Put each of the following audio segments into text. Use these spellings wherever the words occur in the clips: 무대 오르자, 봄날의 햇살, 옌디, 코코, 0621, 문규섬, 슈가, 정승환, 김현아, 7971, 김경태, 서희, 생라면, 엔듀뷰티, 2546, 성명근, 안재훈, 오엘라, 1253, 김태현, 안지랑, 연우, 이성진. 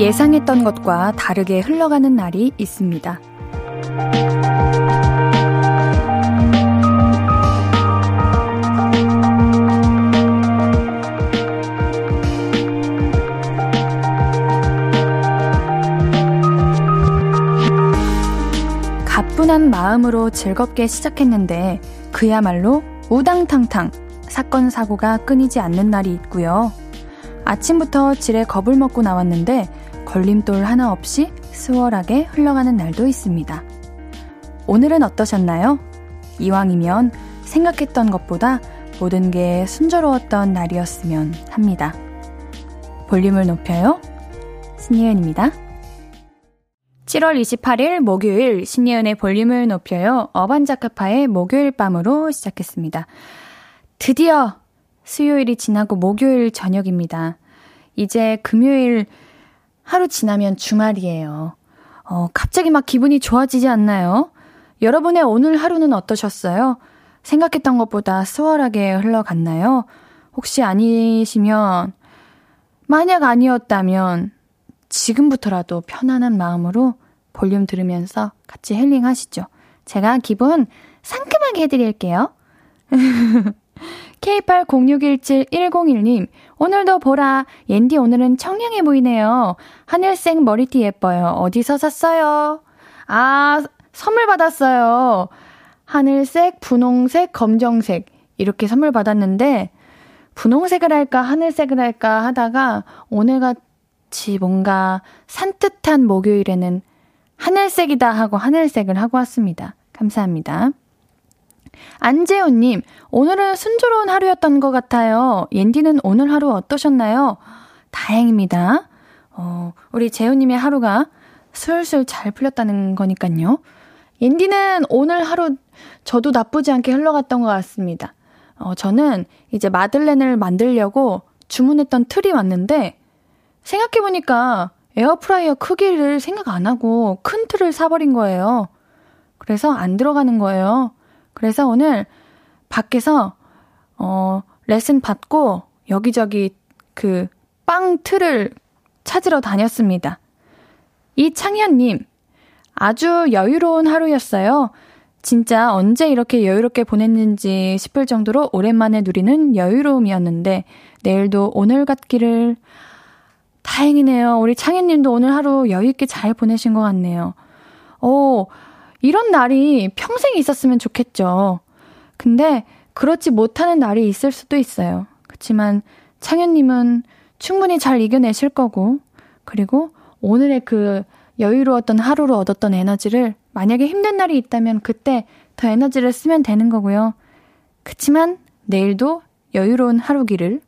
예상했던 것과 다르게 흘러가는 날이 있습니다. 가뿐한 마음으로 즐겁게 시작했는데 그야말로 우당탕탕 사건 사고가 끊이지 않는 날이 있고요. 아침부터 지레 겁을 먹고 나왔는데 걸림돌 하나 없이 수월하게 흘러가는 날도 있습니다. 오늘은 어떠셨나요? 이왕이면 생각했던 것보다 모든 게 순조로웠던 날이었으면 합니다. 볼륨을 높여요. 신예은입니다. 7월 28일 목요일 신예은의 볼륨을 높여요. 어반자카파의 목요일 밤으로 시작했습니다. 드디어 수요일이 지나고 목요일 저녁입니다. 이제 금요일 하루 지나면 주말이에요. 갑자기 막 기분이 좋아지지 않나요? 여러분의 오늘 하루는 어떠셨어요? 생각했던 것보다 수월하게 흘러갔나요? 혹시 아니시면, 만약 아니었다면 지금부터라도 편안한 마음으로 볼륨 들으면서 같이 힐링하시죠. 제가 기분 상큼하게 해드릴게요. K80617101님, 오늘도 보라. 옌디 오늘은 청량해 보이네요. 하늘색 머리띠 예뻐요. 어디서 샀어요? 아, 선물 받았어요. 하늘색, 분홍색, 검정색 이렇게 선물 받았는데 분홍색을 할까 하늘색을 할까 하다가 오늘같이 뭔가 산뜻한 목요일에는 하늘색이다 하고 하늘색을 하고 왔습니다. 감사합니다. 안재훈님, 오늘은 순조로운 하루였던 것 같아요. 옌디는 오늘 하루 어떠셨나요? 다행입니다. 우리 재훈님의 하루가 술술 잘 풀렸다는 거니까요. 옌디는 오늘 하루 저도 나쁘지 않게 흘러갔던 것 같습니다. 저는 이제 마들렌을 만들려고 주문했던 틀이 왔는데 생각해보니까 에어프라이어 크기를 생각 안 하고 큰 틀을 사버린 거예요. 그래서 안 들어가는 거예요. 그래서 오늘 밖에서 레슨 받고 여기저기 그 빵 틀을 찾으러 다녔습니다. 이창현님, 아주 여유로운 하루였어요. 진짜 언제 이렇게 여유롭게 보냈는지 싶을 정도로 오랜만에 누리는 여유로움이었는데 내일도 오늘 같기를. 다행이네요. 우리 창현님도 오늘 하루 여유있게 잘 보내신 것 같네요. 이런 날이 평생 있었으면 좋겠죠. 근데 그렇지 못하는 날이 있을 수도 있어요. 그렇지만 창현님은 충분히 잘 이겨내실 거고 그리고 오늘의 그 여유로웠던 하루로 얻었던 에너지를 만약에 힘든 날이 있다면 그때 더 에너지를 쓰면 되는 거고요. 그치만 내일도 여유로운 하루기를.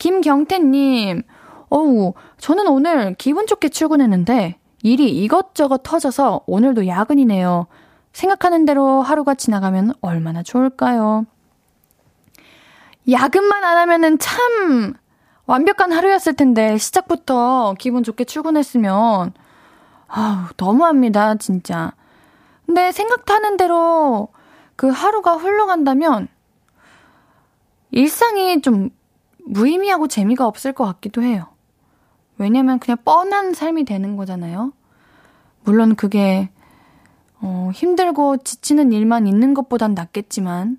김경태님, 저는 오늘 기분 좋게 출근했는데 일이 이것저것 터져서 오늘도 야근이네요. 생각하는 대로 하루가 지나가면 얼마나 좋을까요? 야근만 안 하면은 참 완벽한 하루였을 텐데 시작부터 기분 좋게 출근했으면 너무합니다 진짜. 근데 생각하는 대로 그 하루가 흘러간다면 일상이 좀 무의미하고 재미가 없을 것 같기도 해요. 왜냐면 그냥 뻔한 삶이 되는 거잖아요. 물론 그게 힘들고 지치는 일만 있는 것보단 낫겠지만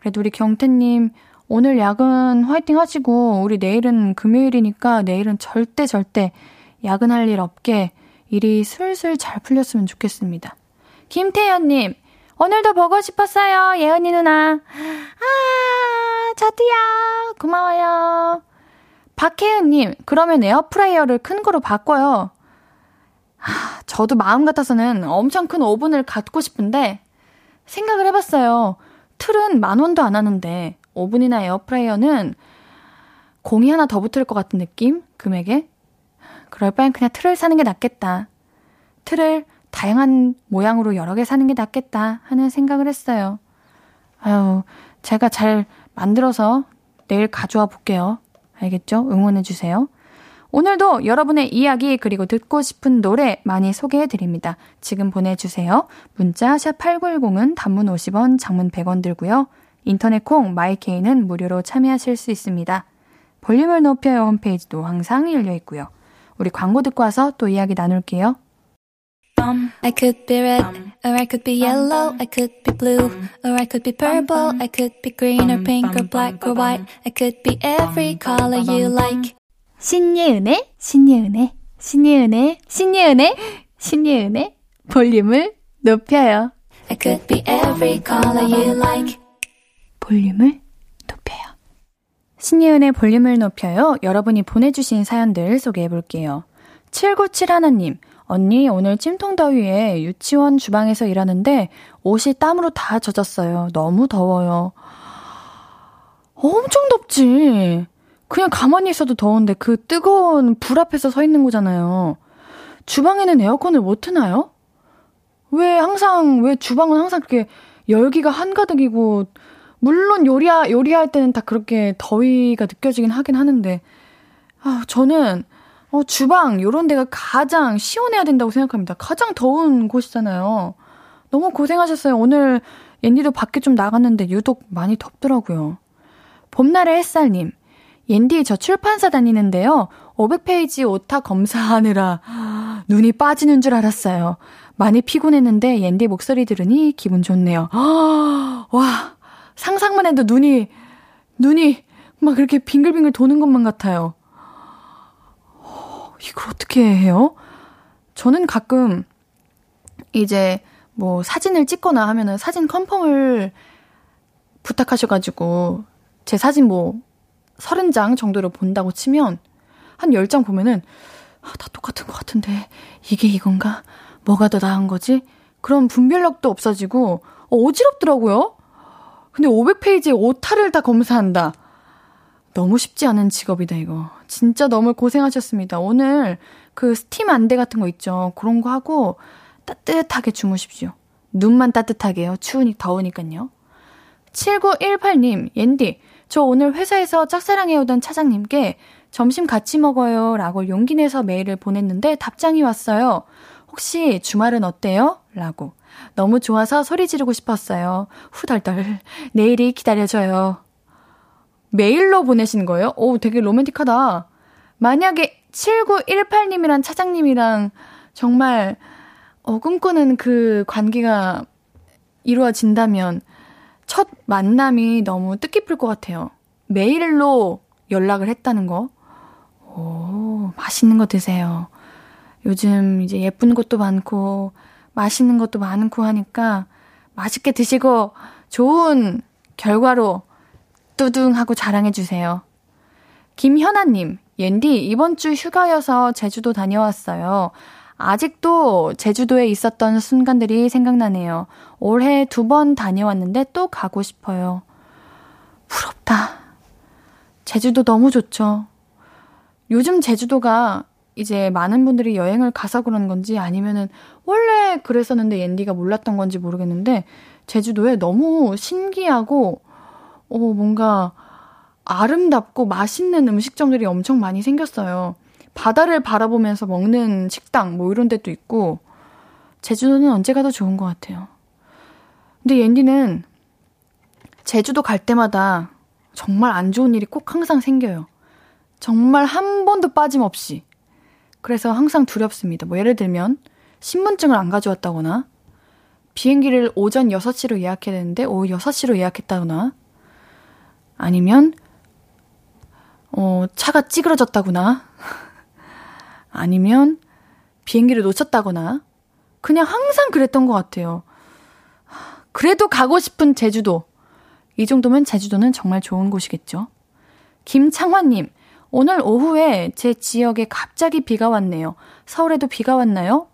그래도 우리 경태님 오늘 야근 화이팅 하시고 우리 내일은 금요일이니까 내일은 절대 야근할 일 없게 일이 술술 잘 풀렸으면 좋겠습니다. 김태현님, 오늘도 보고 싶었어요. 예은이 누나. 아, 저도요. 고마워요. 박혜은님, 그러면 에어프라이어를 큰 거로 바꿔요. 저도 마음 같아서는 엄청 큰 오븐을 갖고 싶은데 생각을 해봤어요. 틀은 10,000원도 안 하는데 오븐이나 에어프라이어는 공이 하나 더 붙을 것 같은 느낌? 금액에? 그럴 바엔 그냥 틀을 사는 게 낫겠다. 틀을 다양한 모양으로 여러 개 사는 게 낫겠다 하는 생각을 했어요. 제가 잘 만들어서 내일 가져와 볼게요. 알겠죠? 응원해주세요. 오늘도 여러분의 이야기 그리고 듣고 싶은 노래 많이 소개해드립니다. 지금 보내주세요. 문자 샵 8910은 단문 50원, 장문 100원 들고요. 인터넷 콩 마이케이는 무료로 참여하실 수 있습니다. 볼륨을 높여요 홈페이지도 항상 열려있고요. 우리 광고 듣고 와서 또 이야기 나눌게요. I could be red, or I could be yellow, I could be blue, or I could be purple, I could be green or pink or black or white, I could be every color you like. 신예은의, 신예은의, 신예은의, 신예은의, 신예은의 볼륨을 높여요. I could be every color you like. 볼륨을 높여요. 신예은의 볼륨을 높여요. 여러분이 보내주신 사연들 소개해볼게요. 7971님, 언니 오늘 찜통더위에 유치원 주방에서 일하는데 옷이 땀으로 다 젖었어요. 너무 더워요. 엄청 덥지. 그냥 가만히 있어도 더운데 그 뜨거운 불 앞에서 서 있는 거잖아요. 주방에는 에어컨을 못 트나요? 왜 주방은 항상 그렇게 열기가 한가득이고, 물론 요리할 때는 다 그렇게 더위가 느껴지긴 하긴 하는데, 저는 주방 요런 데가 가장 시원해야 된다고 생각합니다. 가장 더운 곳이잖아요. 너무 고생하셨어요. 오늘 옌디도 밖에 좀 나갔는데 유독 많이 덥더라고요. 봄날의 햇살님, 옌디 저 출판사 다니는데요. 500페이지 오타 검사하느라 눈이 빠지는 줄 알았어요. 많이 피곤했는데 옌디 목소리 들으니 기분 좋네요. 와, 상상만 해도 눈이 막 이렇게 빙글빙글 도는 것만 같아요. 이걸 어떻게 해요? 저는 가끔 이제 뭐 사진을 찍거나 하면은 사진 컴펌을 부탁하셔가지고 제 사진 뭐 30장 정도로 본다고 치면 한 10장 보면은 다 똑같은 것 같은데 이게 이건가? 뭐가 더 나은 거지? 그런 분별력도 없어지고 어지럽더라고요. 근데 500페이지에 오타를 다 검사한다. 너무 쉽지 않은 직업이다 이거. 진짜 너무 고생하셨습니다. 오늘 그 스팀 안대 같은 거 있죠. 그런 거 하고 따뜻하게 주무십시오. 눈만 따뜻하게요. 더우니까요. 7918님, 옌디, 저 오늘 회사에서 짝사랑해오던 차장님께 점심 같이 먹어요 라고 용기 내서 메일을 보냈는데 답장이 왔어요. 혹시 주말은 어때요? 라고. 너무 좋아서 소리 지르고 싶었어요. 후덜덜. 내일이 기다려줘요. 메일로 보내신 거예요? 오, 되게 로맨틱하다. 만약에 7918님이랑 차장님이랑 정말 꿈꾸는 그 관계가 이루어진다면 첫 만남이 너무 뜻깊을 것 같아요. 메일로 연락을 했다는 거. 오, 맛있는 거 드세요. 요즘 이제 예쁜 것도 많고 맛있는 것도 많고 하니까 맛있게 드시고 좋은 결과로 뚜둥하고 자랑해주세요. 김현아님, 옌디 이번 주 휴가여서 제주도 다녀왔어요. 아직도 제주도에 있었던 순간들이 생각나네요. 올해 2번 다녀왔는데 또 가고 싶어요. 부럽다. 제주도 너무 좋죠. 요즘 제주도가 이제 많은 분들이 여행을 가서 그런 건지 아니면은 원래 그랬었는데 옌디가 몰랐던 건지 모르겠는데 제주도에 너무 신기하고 뭔가 아름답고 맛있는 음식점들이 엄청 많이 생겼어요. 바다를 바라보면서 먹는 식당 뭐 이런 데도 있고 제주도는 언제 가도 좋은 것 같아요. 근데 옌디는 제주도 갈 때마다 정말 안 좋은 일이 꼭 항상 생겨요. 정말 한 번도 빠짐없이. 그래서 항상 두렵습니다. 뭐 예를 들면 신분증을 안 가져왔다거나 비행기를 오전 6시로 예약해야 되는데 오후 6시로 예약했다거나 아니면 차가 찌그러졌다거나 아니면 비행기를 놓쳤다거나 그냥 항상 그랬던 것 같아요. 그래도 가고 싶은 제주도. 이 정도면 제주도는 정말 좋은 곳이겠죠. 김창환님, 오늘 오후에 제 지역에 갑자기 비가 왔네요. 서울에도 비가 왔나요?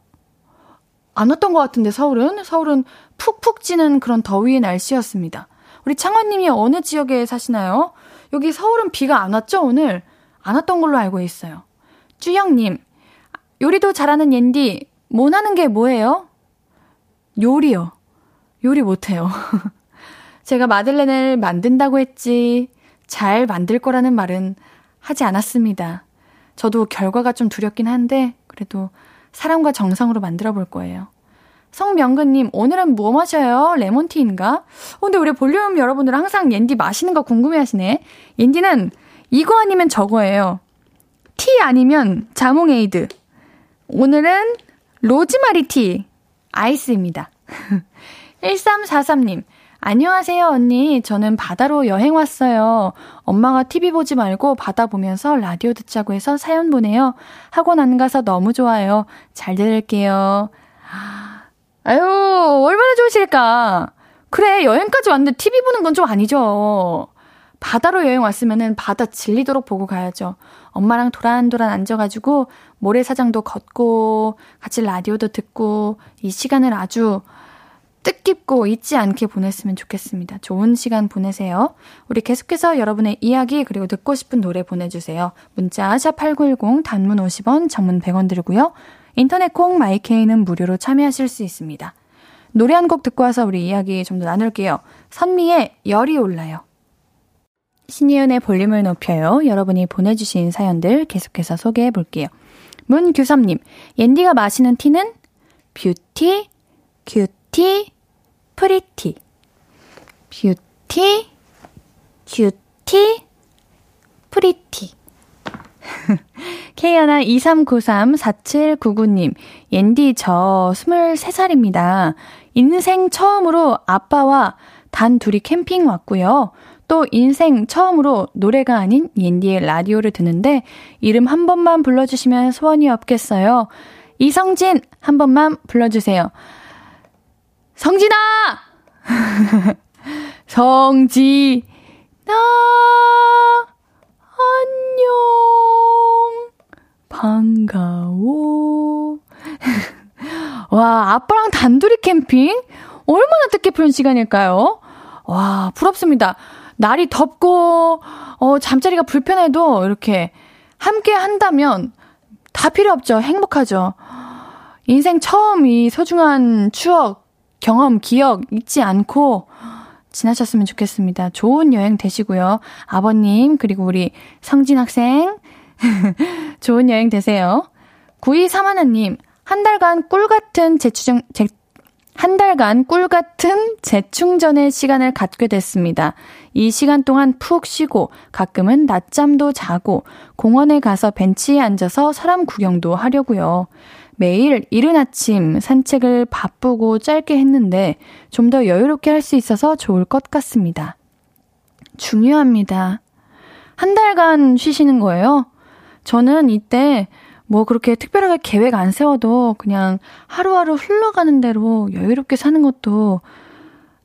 안 왔던 것 같은데 서울은 푹푹 찌는 그런 더위의 날씨였습니다. 우리 창원님이 어느 지역에 사시나요? 여기 서울은 비가 안 왔죠 오늘? 안 왔던 걸로 알고 있어요. 주영님, 요리도 잘하는 옌디 못하는 게 뭐예요? 요리요. 요리 못해요. 제가 마들렌을 만든다고 했지 잘 만들 거라는 말은 하지 않았습니다. 저도 결과가 좀 두렵긴 한데 그래도 사람과 정성으로 만들어 볼 거예요. 성명근님, 오늘은 뭐 마셔요? 레몬티인가? 근데 우리 볼륨 여러분들은 항상 옌디 마시는 거 궁금해하시네. 옌디는 이거 아니면 저거예요. 티 아니면 자몽에이드. 오늘은 로즈마리 티 아이스입니다. 1343님, 안녕하세요 언니. 저는 바다로 여행 왔어요. 엄마가 TV 보지 말고 바다 보면서 라디오 듣자고 해서 사연 보내요. 학원 안 가서 너무 좋아요. 잘 들을게요. 아유, 얼마나 좋으실까. 그래, 여행까지 왔는데 TV 보는 건 좀 아니죠. 바다로 여행 왔으면은 바다 질리도록 보고 가야죠. 엄마랑 도란도란 앉아가지고 모래사장도 걷고 같이 라디오도 듣고 이 시간을 아주 뜻깊고 잊지 않게 보냈으면 좋겠습니다. 좋은 시간 보내세요. 우리 계속해서 여러분의 이야기 그리고 듣고 싶은 노래 보내주세요. 문자 샵 8910 단문 50원 장문 100원 들고요. 인터넷 콩 마이케이는 무료로 참여하실 수 있습니다. 노래 한 곡 듣고 와서 우리 이야기 좀 더 나눌게요. 선미의 열이 올라요. 신예은의 볼륨을 높여요. 여러분이 보내주신 사연들 계속해서 소개해볼게요. 문규섬님, 옌디가 마시는 티는 뷰티, 큐티, 프리티. 뷰티, 큐티, 프리티. K1-2359-3165 4799님, 옌디 저 23살입니다. 인생 처음으로 아빠와 단 둘이 캠핑 왔고요. 또 인생 처음으로 노래가 아닌 옌디의 라디오를 듣는데 이름 한 번만 불러주시면 소원이 없겠어요. 이성진 한 번만 불러주세요. 성진아! 성진아 안녕 반가워. 와, 아빠랑 단둘이 캠핑? 얼마나 뜻깊은 시간일까요? 와, 부럽습니다. 날이 덥고 잠자리가 불편해도 이렇게 함께 한다면 다 필요 없죠. 행복하죠. 인생 처음 이 소중한 추억, 경험, 기억 잊지 않고 지나셨으면 좋겠습니다. 좋은 여행 되시고요. 아버님 그리고 우리 성진 학생 좋은 여행 되세요. 2 2 3하나님, 한 달간 꿀같은 재충전의 시간을 갖게 됐습니다. 이 시간 동안 푹 쉬고 가끔은 낮잠도 자고 공원에 가서 벤치에 앉아서 사람 구경도 하려고요. 매일 이른 아침 산책을 바쁘고 짧게 했는데 좀 더 여유롭게 할 수 있어서 좋을 것 같습니다. 중요합니다. 한 달간 쉬시는 거예요? 저는 이때 뭐 그렇게 특별하게 계획 안 세워도 그냥 하루하루 흘러가는 대로 여유롭게 사는 것도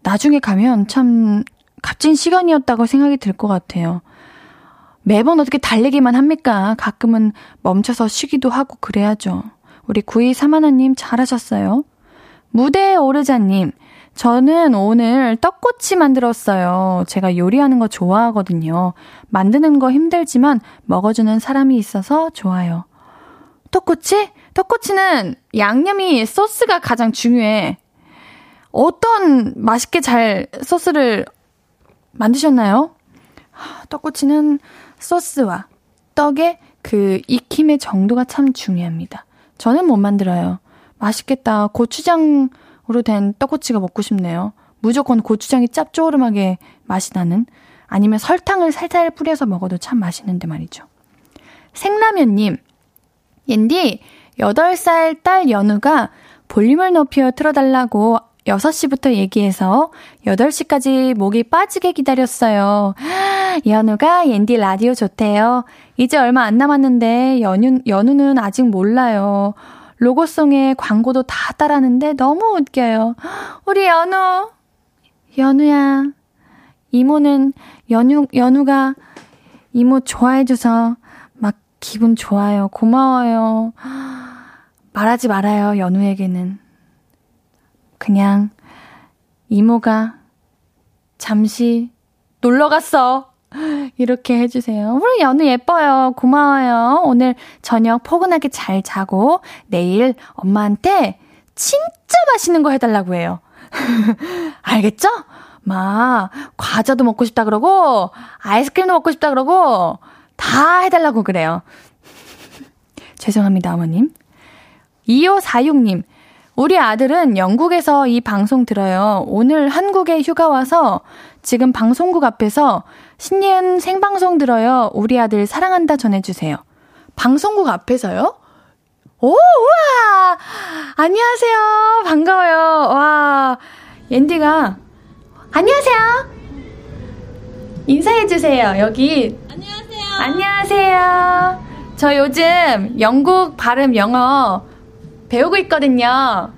나중에 가면 참 값진 시간이었다고 생각이 들 것 같아요. 매번 어떻게 달리기만 합니까? 가끔은 멈춰서 쉬기도 하고 그래야죠. 우리 9231님 잘하셨어요. 무대 오르자님, 저는 오늘 떡꼬치 만들었어요. 제가 요리하는 거 좋아하거든요. 만드는 거 힘들지만 먹어주는 사람이 있어서 좋아요. 떡꼬치? 떡꼬치는 양념이 소스가 가장 중요해. 어떤 맛있게 잘 소스를 만드셨나요? 떡꼬치는 소스와 떡의 그 익힘의 정도가 참 중요합니다. 저는 못 만들어요. 맛있겠다. 고추장으로 된 떡꼬치가 먹고 싶네요. 무조건 고추장이 짭조름하게 맛이 나는, 아니면 설탕을 살살 뿌려서 먹어도 참 맛있는데 말이죠. 생라면님, 옌디, 8살 딸 연우가 볼륨을 높여 틀어달라고 6시부터 얘기해서 8시까지 목이 빠지게 기다렸어요. 연우가 옌디 라디오 좋대요. 이제 얼마 안 남았는데 연우는 아직 몰라요. 로고송에 광고도 다 따라하는데 너무 웃겨요. 우리 연우, 연우야. 이모는 연우가 이모 좋아해줘서 기분 좋아요. 고마워요. 말하지 말아요, 연우에게는. 그냥 이모가 잠시 놀러 갔어. 이렇게 해주세요. 우리 연우 예뻐요. 고마워요. 오늘 저녁 포근하게 잘 자고 내일 엄마한테 진짜 맛있는 거 해달라고 해요. 알겠죠? 막 과자도 먹고 싶다 그러고 아이스크림도 먹고 싶다 그러고 다 해달라고 그래요. 죄송합니다, 어머님. 2546님, 우리 아들은 영국에서 이 방송 들어요. 오늘 한국에 휴가 와서 지금 방송국 앞에서 신예은 생방송 들어요. 우리 아들 사랑한다 전해주세요. 방송국 앞에서요? 오, 우와! 안녕하세요. 반가워요. 와, 옌디가 안녕하세요. 인사해주세요. 여기. 안녕하세요. 안녕하세요. 저 요즘 영국 발음 영어 배우고 있거든요.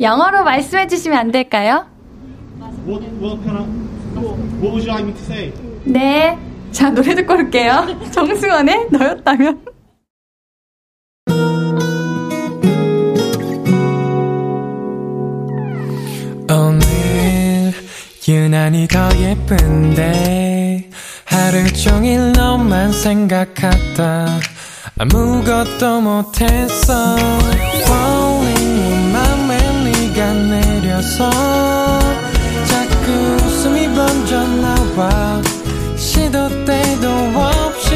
영어로 말씀해주시면 안 될까요? What would you like me to say? 네. 자, 노래 듣고 올게요. 정승환의 너였다면. 오늘 유난히 더 예쁜데 하루 종일 너만 생각하다 아무것도 못했어. Falling 내 맘에 네가 내려서 자꾸 웃음이 번져나와 시도 때도 없이.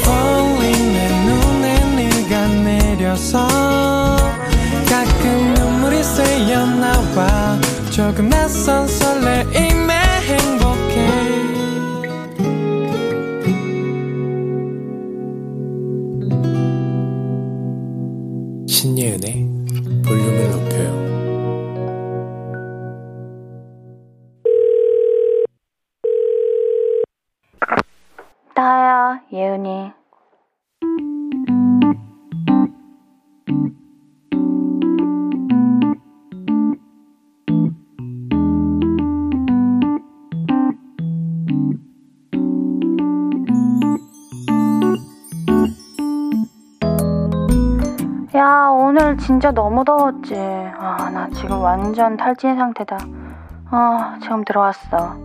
Falling 내 눈에 네가 내려서 가끔 눈물이 새어나와 조금 낯선 설레임에 행복해. 신예은의 볼륨을 높여요. 나야, 예은이. 야, 오늘 진짜 너무 더웠지. 아, 나 지금 완전 탈진 상태다. 아, 지금 들어왔어.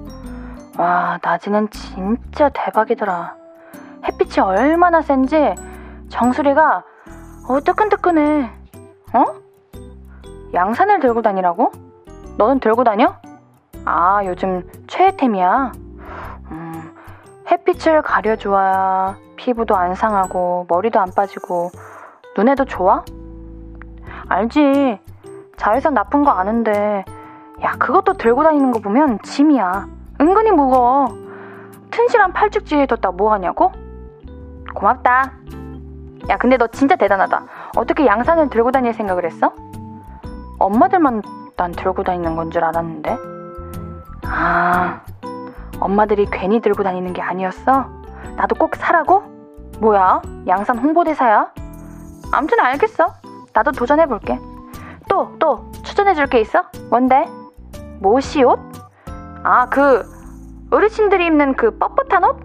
와, 낮에는 진짜 대박이더라. 햇빛이 얼마나 센지 정수리가 뜨끈뜨끈해. 어? 양산을 들고 다니라고? 너는 들고 다녀? 아, 요즘 최애템이야. 햇빛을 가려줘야 피부도 안 상하고 머리도 안 빠지고 눈에도 좋아? 알지. 자외선 나쁜 거 아는데, 야, 그것도 들고 다니는 거 보면 짐이야. 은근히 무거워. 튼실한 팔뚝지에 뒀다 뭐 하냐고? 고맙다. 야, 근데 너 진짜 대단하다. 어떻게 양산을 들고 다닐 생각을 했어? 엄마들만 난 들고 다니는 건 줄 알았는데. 아, 엄마들이 괜히 들고 다니는 게 아니었어? 나도 꼭 사라고? 뭐야, 양산 홍보대사야? 아무튼 알겠어. 나도 도전해볼게. 또 추천해줄 게 있어? 뭔데? 모시옷? 아, 그 어르신들이 입는 그 뻣뻣한 옷?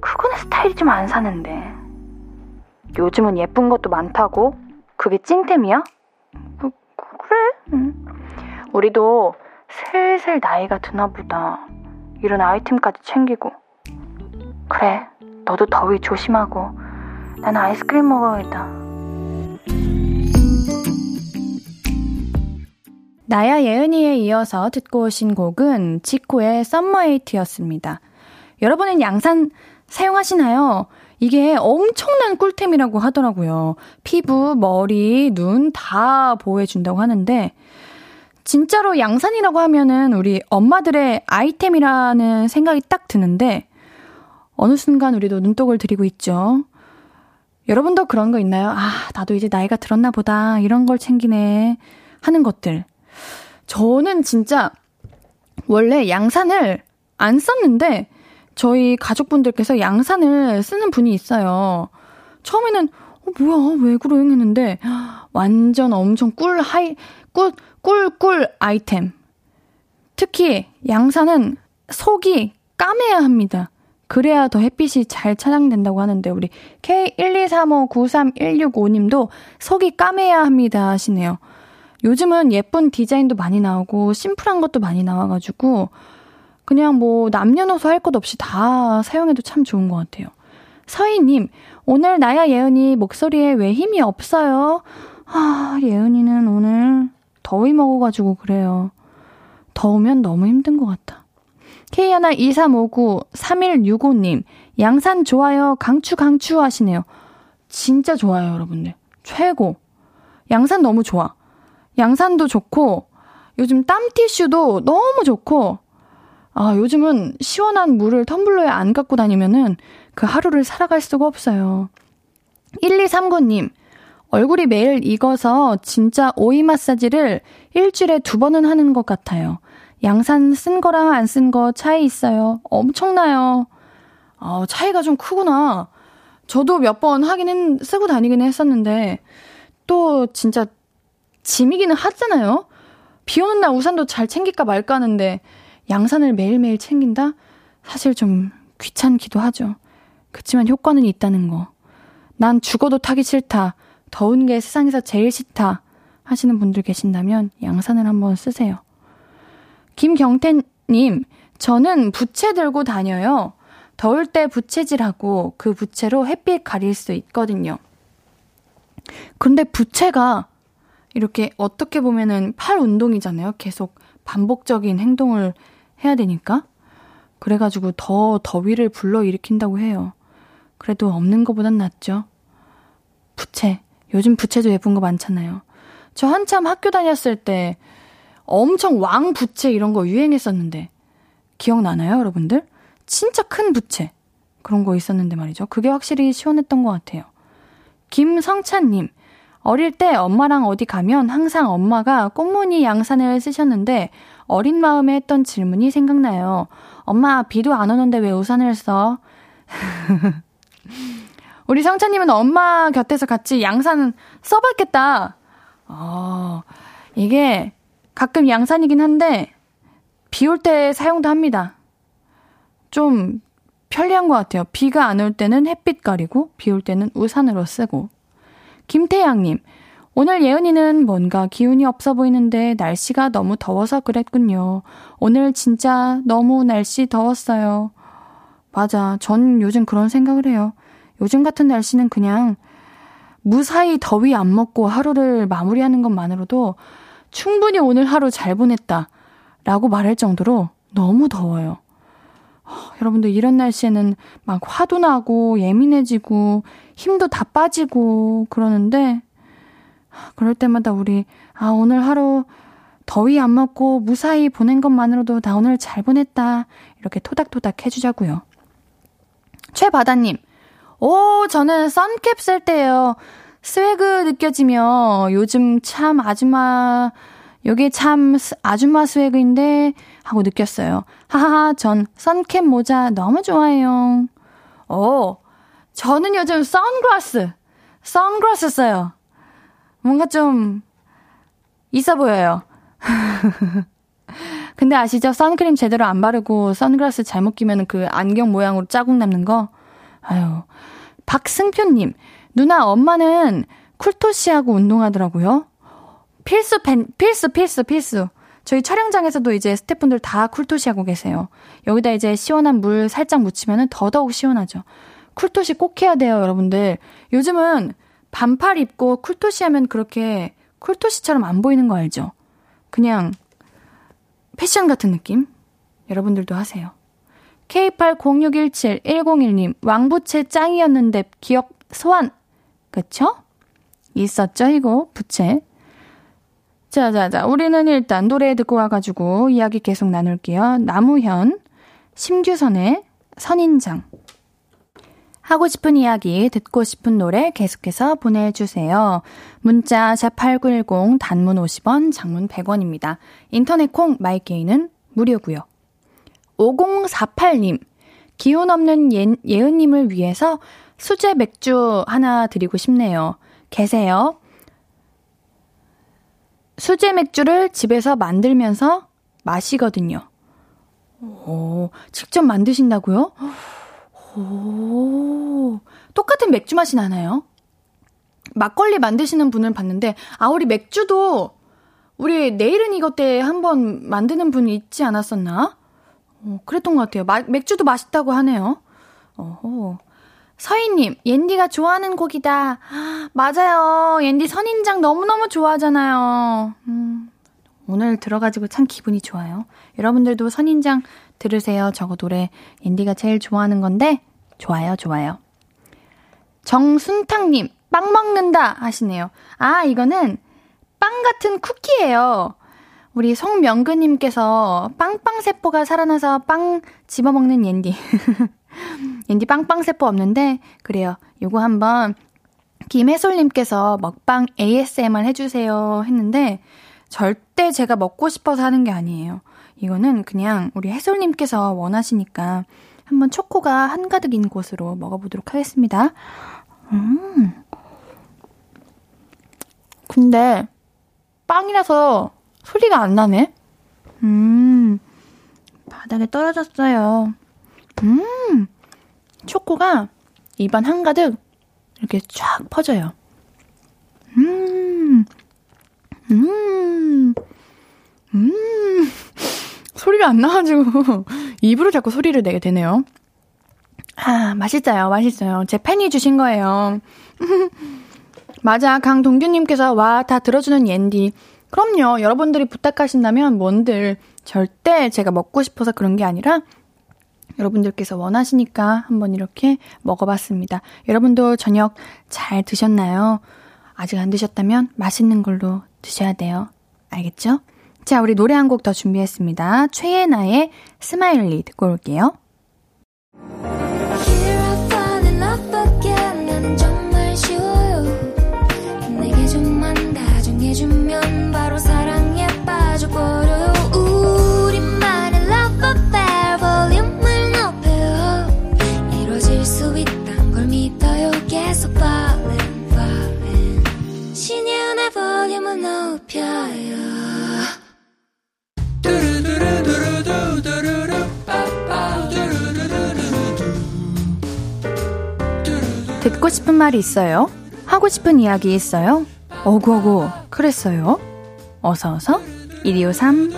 그거는 스타일이 좀 안 사는데. 요즘은 예쁜 것도 많다고? 그게 찐템이야? 그래? 응. 우리도 슬슬 나이가 드나 보다. 이런 아이템까지 챙기고. 그래, 너도 더위 조심하고. 난 아이스크림 먹어야겠다. 나야 예은이에 이어서 듣고 오신 곡은 지코의 썸머에이트였습니다. 여러분은 양산 사용하시나요? 이게 엄청난 꿀템이라고 하더라고요. 피부, 머리, 눈 다 보호해준다고 하는데, 진짜로 양산이라고 하면은 우리 엄마들의 아이템이라는 생각이 딱 드는데, 어느 순간 우리도 눈독을 들이고 있죠. 여러분도 그런 거 있나요? 아, 나도 이제 나이가 들었나 보다. 이런 걸 챙기네 하는 것들. 저는 진짜 원래 양산을 안 썼는데 저희 가족분들께서 양산을 쓰는 분이 있어요. 처음에는 뭐야, 왜 그래 했는데 완전 엄청 꿀 아이템. 특히 양산은 속이 까매야 합니다. 그래야 더 햇빛이 잘 차단된다고 하는데, 우리 K123593165님도 속이 까매야 합니다 하시네요. 요즘은 예쁜 디자인도 많이 나오고 심플한 것도 많이 나와가지고 그냥 뭐 남녀노소 할 것 없이 다 사용해도 참 좋은 것 같아요. 서희님, 오늘 나야 예은이 목소리에 왜 힘이 없어요? 아, 예은이는 오늘 더위 먹어가지고 그래요. 더우면 너무 힘든 것 같아. K123593165님, 양산 좋아요. 강추 하시네요. 진짜 좋아요, 여러분들. 최고. 양산 너무 좋아. 양산도 좋고, 요즘 땀티슈도 너무 좋고, 아, 요즘은 시원한 물을 텀블러에 안 갖고 다니면은 그 하루를 살아갈 수가 없어요. 1239님, 얼굴이 매일 익어서 진짜 오이 마사지를 일주일에 2번은 하는 것 같아요. 양산 쓴 거랑 안 쓴 거 차이 있어요. 엄청나요. 아, 차이가 좀 크구나. 저도 몇 번 하긴 쓰고 다니긴 했었는데 또 진짜 짐이기는 하잖아요. 비 오는 날 우산도 잘 챙길까 말까 하는데 양산을 매일매일 챙긴다? 사실 좀 귀찮기도 하죠. 그치만 효과는 있다는 거. 난 죽어도 타기 싫다. 더운 게 세상에서 제일 싫다 하시는 분들 계신다면 양산을 한번 쓰세요. 김경태님, 저는 부채 들고 다녀요. 더울 때 부채질하고 그 부채로 햇빛 가릴 수 있거든요. 근데 부채가 이렇게 어떻게 보면은 팔 운동이잖아요. 계속 반복적인 행동을 해야 되니까. 그래가지고 더 더위를 불러일으킨다고 해요. 그래도 없는 것보단 낫죠. 부채. 요즘 부채도 예쁜 거 많잖아요. 저 한참 학교 다녔을 때 엄청 왕 부채 이런 거 유행했었는데 기억나나요, 여러분들? 진짜 큰 부채 그런 거 있었는데 말이죠. 그게 확실히 시원했던 것 같아요. 김성찬님, 어릴 때 엄마랑 어디 가면 항상 엄마가 꽃무늬 양산을 쓰셨는데 어린 마음에 했던 질문이 생각나요. 엄마, 비도 안 오는데 왜 우산을 써? 우리 성찬님은 엄마 곁에서 같이 양산 써봤겠다. 이게 가끔 양산이긴 한데 비 올 때 사용도 합니다. 좀 편리한 것 같아요. 비가 안 올 때는 햇빛 가리고 비 올 때는 우산으로 쓰고. 김태양님, 오늘 예은이는 뭔가 기운이 없어 보이는데 날씨가 너무 더워서 그랬군요. 오늘 진짜 너무 날씨 더웠어요. 맞아, 전 요즘 그런 생각을 해요. 요즘 같은 날씨는 그냥 무사히 더위 안 먹고 하루를 마무리하는 것만으로도 충분히 오늘 하루 잘 보냈다 라고 말할 정도로 너무 더워요. 여러분들 이런 날씨에는 막 화도 나고 예민해지고 힘도 다 빠지고 그러는데 그럴 때마다 우리 오늘 하루 더위 안 먹고 무사히 보낸 것만으로도 나 오늘 잘 보냈다 이렇게 토닥토닥 해주자고요. 최바다님, 저는 선캡 쓸 때요 스웨그 느껴지며 요즘 참 아줌마 요게 참 아줌마 스웨그인데 하고 느꼈어요. 하하하, 전 선캡 모자 너무 좋아해요. 저는 요즘 선글라스 써요. 뭔가 좀 있어 보여요. 근데 아시죠? 선크림 제대로 안 바르고 선글라스 잘못 끼면 그 안경 모양으로 자국 남는 거. 아유. 박승표님, 누나 엄마는 쿨토시하고 운동하더라고요. 필수. 저희 촬영장에서도 이제 스태프분들 다 쿨토시하고 계세요. 여기다 이제 시원한 물 살짝 묻히면 더더욱 시원하죠. 쿨토시 꼭 해야 돼요, 여러분들. 요즘은 반팔 입고 쿨토시 하면 그렇게 쿨토시처럼 안 보이는 거 알죠? 그냥 패션 같은 느낌? 여러분들도 하세요. K80617101님, 왕부채 짱이었는데 기억 소환. 그쵸? 있었죠, 이거? 부채. 자, 우리는 일단 노래 듣고 와가지고 이야기 계속 나눌게요. 남우현, 심규선의 선인장. 하고 싶은 이야기, 듣고 싶은 노래 계속해서 보내주세요. 문자 #8910, 단문 50원, 장문 100원입니다. 인터넷 콩 마이게이는 무료고요. 5048님, 기운 없는 예은님을 위해서 수제 맥주 하나 드리고 싶네요. 계세요? 수제 맥주를 집에서 만들면서 마시거든요. 직접 만드신다고요? 똑같은 맥주 맛이 나나요? 막걸리 만드시는 분을 봤는데, 우리 맥주도 우리 내일은 이것 때 한번 만드는 분 있지 않았었나? 그랬던 것 같아요. 맥주도 맛있다고 하네요. 서희님, 옌디가 좋아하는 곡이다. 맞아요. 옌디 선인장 너무너무 좋아하잖아요. 오늘 들어가지고 참 기분이 좋아요. 여러분들도 선인장 들으세요. 저거 노래 옌디가 제일 좋아하는 건데 좋아요. 정순탕님, 빵 먹는다 하시네요. 이거는 빵 같은 쿠키예요. 우리 성명근님께서 빵빵세포가 살아나서 빵 집어먹는 옌디 왠지 빵빵세포 없는데 그래요. 요거 한번 김혜솔님께서 먹방 ASMR 해주세요 했는데 절대 제가 먹고 싶어서 하는 게 아니에요. 이거는 그냥 우리 해솔님께서 원하시니까 한번 초코가 한가득인 곳으로 먹어보도록 하겠습니다. 근데 빵이라서 소리가 안 나네? 바닥에 떨어졌어요. 초코가 입안 한가득 이렇게 쫙 퍼져요. 소리가 안 나가지고 입으로 자꾸 소리를 내게 되네요. 아, 맛있어요. 맛있어요. 제 팬이 주신 거예요. 맞아. 강동규님께서 와, 다 들어주는 옌디. 그럼요. 여러분들이 부탁하신다면 뭔들 절대 제가 먹고 싶어서 그런 게 아니라 여러분들께서 원하시니까 한번 이렇게 먹어봤습니다. 여러분도 저녁 잘 드셨나요? 아직 안 드셨다면 맛있는 걸로 드셔야 돼요. 알겠죠? 자, 우리 노래 한 곡 더 준비했습니다. 최예나의 스마일리 듣고 올게요. 듣고 싶은 말이 있어요? 하고 싶은 이야기 있어요? 어구어구 그랬어요? 어서어서 1253.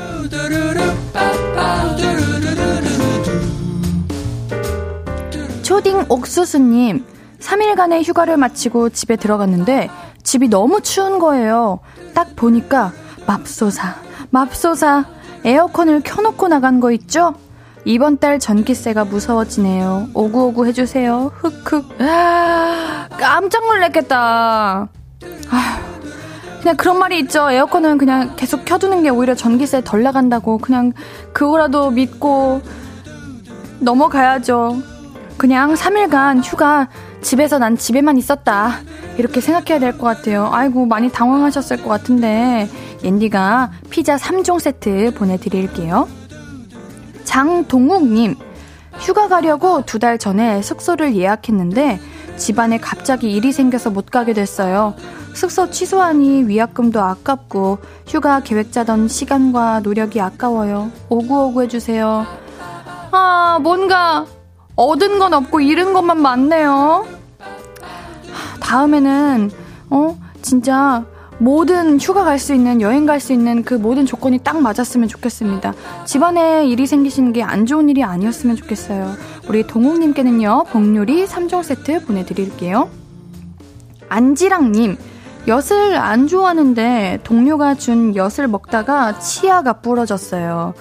초딩 옥수수님, 3일간의 휴가를 마치고 집에 들어갔는데 집이 너무 추운 거예요. 딱 보니까 맙소사 에어컨을 켜놓고 나간 거 있죠? 이번 달 전기세가 무서워지네요. 오구오구 해주세요. 흑흑. 아, 깜짝 놀랐겠다. 아, 그냥 그런 말이 있죠. 에어컨은 그냥 계속 켜두는 게 오히려 전기세 덜 나간다고. 그냥 그거라도 믿고 넘어가야죠. 그냥 3일간 휴가 집에서 난 집에만 있었다 이렇게 생각해야 될 것 같아요. 아이고, 많이 당황하셨을 것 같은데 옌디가 피자 3종 세트 보내드릴게요. 장동욱님, 휴가 가려고 2달 전에 숙소를 예약했는데 집안에 갑자기 일이 생겨서 못 가게 됐어요. 숙소 취소하니 위약금도 아깝고 휴가 계획 짜던 시간과 노력이 아까워요. 오구오구 해주세요. 아, 뭔가 얻은 건 없고 잃은 것만 많네요. 다음에는 진짜 모든 휴가 갈 수 있는, 여행 갈 수 있는 그 모든 조건이 딱 맞았으면 좋겠습니다. 집안에 일이 생기시는 게 안 좋은 일이 아니었으면 좋겠어요. 우리 동욱님께는요, 복요리 3종 세트 보내드릴게요. 안지랑님, 엿을 안 좋아하는데 동료가 준 엿을 먹다가 치아가 부러졌어요.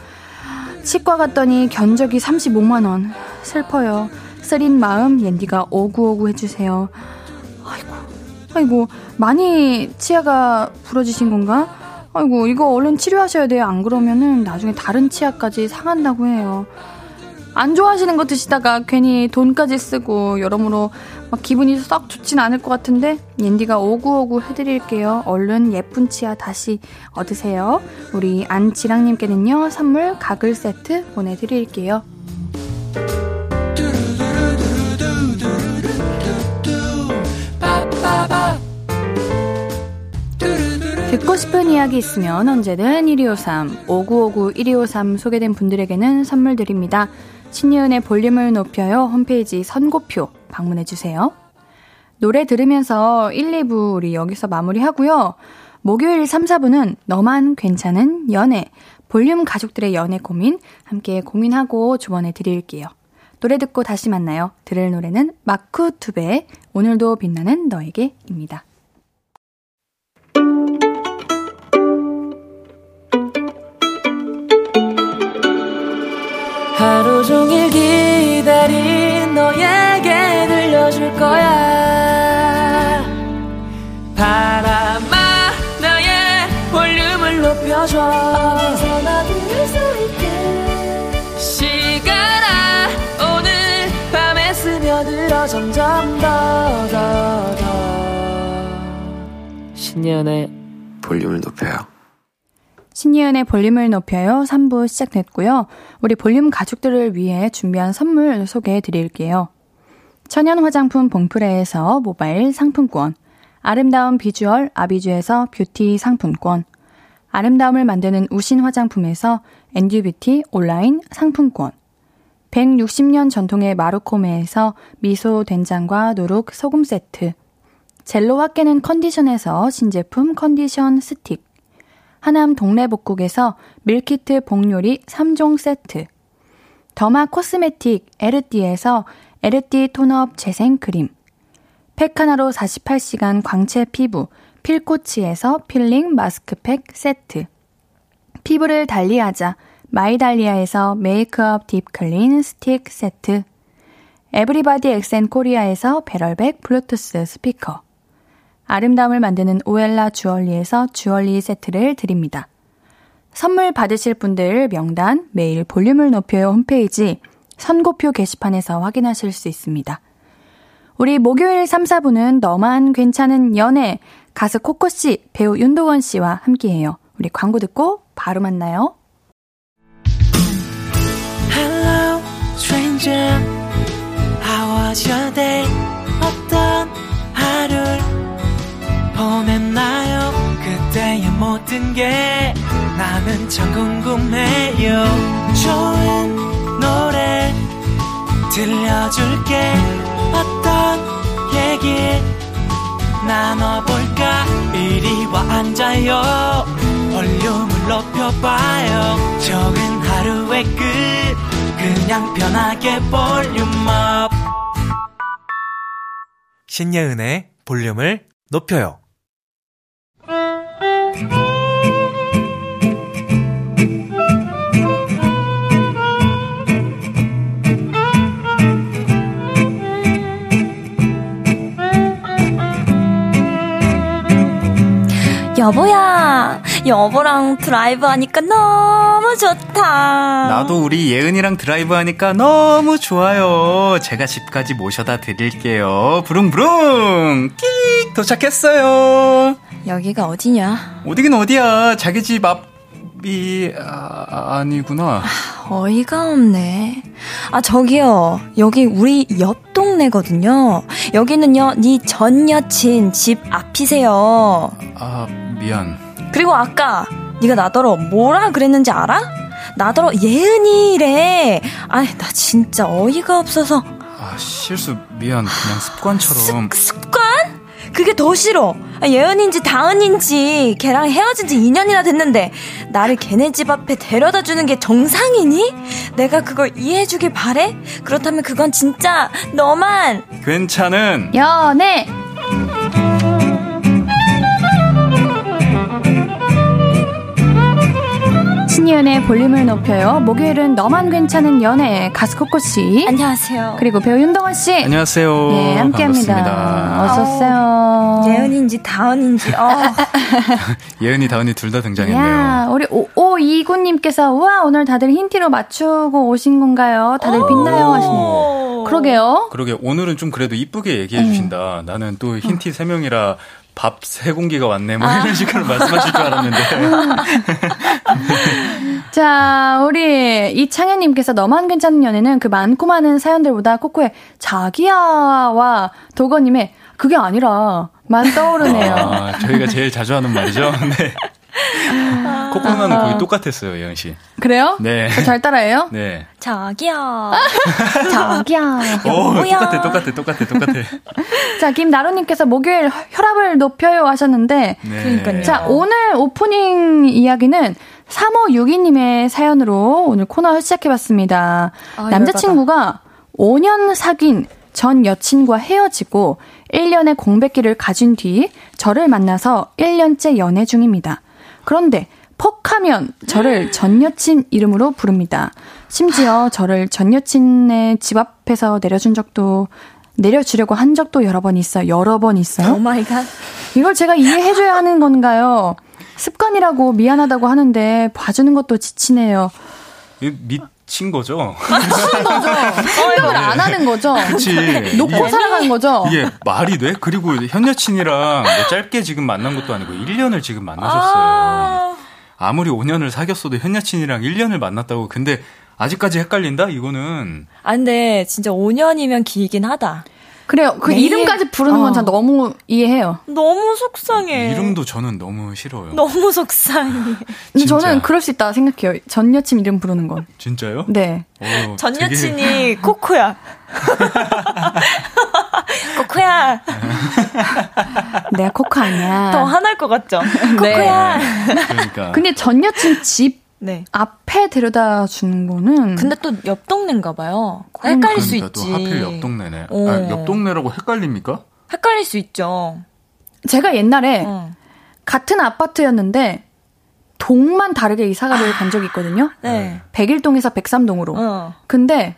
치과 갔더니 견적이 35만 원. 슬퍼요. 쓰린 마음 옌디가 오구오구 해주세요. 아이고 많이 치아가 부러지신 건가? 아이고, 이거 얼른 치료하셔야 돼요. 안 그러면은 나중에 다른 치아까지 상한다고 해요. 안 좋아하시는 거 드시다가 괜히 돈까지 쓰고 여러모로 막 기분이 썩 좋진 않을 것 같은데 옌디가 오구오구 해드릴게요. 얼른 예쁜 치아 다시 얻으세요. 우리 안지랑님께는요, 선물 가글 세트 보내드릴게요. 듣고 싶은 이야기 있으면 언제든 1253, 5959 1253 소개된 분들에게는 선물 드립니다. 신예은의 볼륨을 높여요 홈페이지 선고표 방문해주세요. 노래 들으면서 1, 2부 우리 여기서 마무리하고요. 목요일 3, 4부는 너만 괜찮은 연애, 볼륨 가족들의 연애 고민 함께 고민하고 조언해 드릴게요. 노래 듣고 다시 만나요. 들을 노래는 마쿠투베의 오늘도 빛나는 너에게입니다. 하루 종일 기다린 너에게 들려줄 거야. 바람아, 나의 볼륨을 높여줘. 어디서나 들을 수 있게. 시간아, 오늘 밤에 쓰면 점점 더. 신예은의 볼륨을 높여요. 신예은의 볼륨을 높여요. 3부 시작됐고요. 우리 볼륨 가족들을 위해 준비한 선물 소개해드릴게요. 천연 화장품 봉프레에서 모바일 상품권, 아름다운 비주얼 아비주에서 뷰티 상품권, 아름다움을 만드는 우신 화장품에서 엔듀뷰티 온라인 상품권, 160년 전통의 마루코메에서 미소 된장과 누룩 소금 세트, 젤로 확 깨는 컨디션에서 신제품 컨디션 스틱, 하남 동래복국에서 밀키트 복요리 3종 세트, 더마 코스메틱 에르띠에서 에르띠 톤업 재생크림, 팩 하나로 48시간 광채 피부 필코치에서 필링 마스크팩 세트, 피부를 달리하자 마이달리아에서 메이크업 딥클린 스틱 세트, 에브리바디 엑센코리아에서 배럴백 블루투스 스피커, 아름다움을 만드는 오엘라 주얼리에서 주얼리 세트를 드립니다. 선물 받으실 분들 명단 매일 볼륨을 높여요 홈페이지 선고표 게시판에서 확인하실 수 있습니다. 우리 목요일 3, 4부는 너만 괜찮은 연애 가수 코코씨, 배우 윤도원씨와 함께해요. 우리 광고 듣고 바로 만나요. Hello, stranger. How was your day? 어떤 하루를 보냈나요? 그때의 모든 게 나는 참 궁금해요. 좋은 노래 들려줄게. 어떤 얘기 나눠볼까? 이리 와 앉아요. 볼륨을 높여봐요. 적은 하루의 끝 그냥 편하게 볼륨업. 신예은의 볼륨을 높여요. 여보야, 여보랑 드라이브 하니까 너무 좋다. 나도 우리 예은이랑 드라이브 하니까 너무 좋아요. 제가 집까지 모셔다 드릴게요. 부릉부릉 끽 도착했어요. 여기가 어디냐? 어디긴 어디야. 자기 집 앞이 아니구나. 어이가 없네. 아, 저기요, 여기 우리 옆 동네거든요. 여기는요 네 전 여친 집 앞이세요. 아, 미안. 그리고 아까 네가 나더러 뭐라 그랬는지 알아? 나더러 예은이래. 아이, 나 진짜 어이가 없어서. 아, 실수. 미안. 그냥 습관처럼. 습관? 그게 더 싫어. 아, 예은인지 다은인지 걔랑 헤어진 지 2년이나 됐는데 나를 걔네 집 앞에 데려다 주는 게 정상이니? 내가 그걸 이해해주길 바래? 그렇다면 그건 진짜 너만 괜찮은 연애. 신예은의 볼륨을 높여요. 목요일은 너만 괜찮은 연애 가수 코코씨, 안녕하세요. 그리고 배우 윤동원씨, 안녕하세요. 네, 함께합니다. 어서오세요. 예은인지 다은인지. 예은이 다은이 둘 다 등장했네요. 야, 우리 5529님께서 우와, 오늘 다들 흰티로 맞추고 오신 건가요? 다들 빛나요 하시네요. 그러게요. 그러게, 오늘은 좀 그래도 이쁘게 얘기해 주신다. 나는 또 흰티 3명이라 밥 3공기가 왔네, 뭐 이런 식으로 말씀하실 줄 알았는데. 자, 우리 이창현님께서 너만 괜찮은 연애는 그 많고 많은 사연들보다 코코의 자기야와 도건님의 그게 아니라만 떠오르네요. 아, 저희가 제일 자주 하는 말이죠. 네. 코코는 거의 똑같았어요, 예은 씨. 그래요? 네. 잘 따라해요? 네. 자기야. 자기야. 오, 똑같아. 자, 김나루님께서 목요일 혈압을 높여요 하셨는데. 네. 그러니까요. 자, 오늘 오프닝 이야기는 3562님의 사연으로 오늘 코너 시작해봤습니다. 아, 남자친구가 5년 사귄 전 여친과 헤어지고 1년의 공백기를 가진 뒤 저를 만나서 1년째 연애 중입니다. 그런데 퍽하면 저를 전 여친 이름으로 부릅니다. 심지어 저를 전 여친의 집 앞에서 내려주려고 한 적도 여러 번 있어요. 오 마이 갓. 이걸 제가 이해해줘야 하는 건가요? 습관이라고 미안하다고 하는데 봐주는 것도 지치네요. 친 거죠. 친 거죠. 생각을 안 하는 거죠. 그렇지. 놓고 살아간 거죠. 이게 말이 돼? 그리고 현 여친이랑 뭐 짧게 지금 만난 것도 아니고 1년을 지금 만나셨어요. 아무리 5년을 사귀었어도 현 여친이랑 1년을 만났다고. 근데 아직까지 헷갈린다? 이거는. 아, 근데 진짜 5년이면 길긴 하다. 그래요. 그 네. 이름까지 부르는 건 전 너무 이해해요. 너무 속상해. 이름도 저는 너무 싫어요. 너무 속상해. 근데 저는 그럴 수 있다 생각해요. 전 여친 이름 부르는 건. 진짜요? 네. 오, 전 되게... 여친이 코코야. 코코야. 내가 코코 아니야. 더 화날 것 같죠? 코코야. 네. 그러니까. 근데 전 여친 집. 네. 앞에 데려다 주는 거는. 근데 또 옆 동네인가 봐요. 헷갈릴 수 있지. 또 하필 옆 동네네. 아, 옆 동네라고 헷갈립니까? 헷갈릴 수 있죠. 제가 옛날에 같은 아파트였는데 동만 다르게 이사를 간 적이 있거든요. 네. 101동에서 103동으로. 근데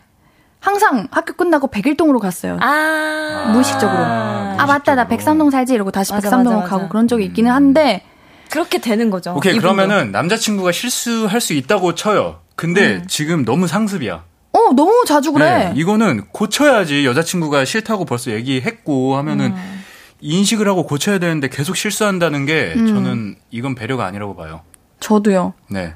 항상 학교 끝나고 101동으로 갔어요. 아. 무의식적으로. 아, 맞다. 나 103동 살지. 이러고 다시 103동으로 가고 그런 적이 있기는 한데. 그렇게 되는 거죠. 오케이, 이분도. 그러면은 남자친구가 실수할 수 있다고 쳐요. 근데 지금 너무 상습이야. 너무 자주 그래. 네, 이거는 고쳐야지. 여자친구가 싫다고 벌써 얘기했고 하면은 인식을 하고 고쳐야 되는데 계속 실수한다는 게 저는 이건 배려가 아니라고 봐요. 저도요. 네.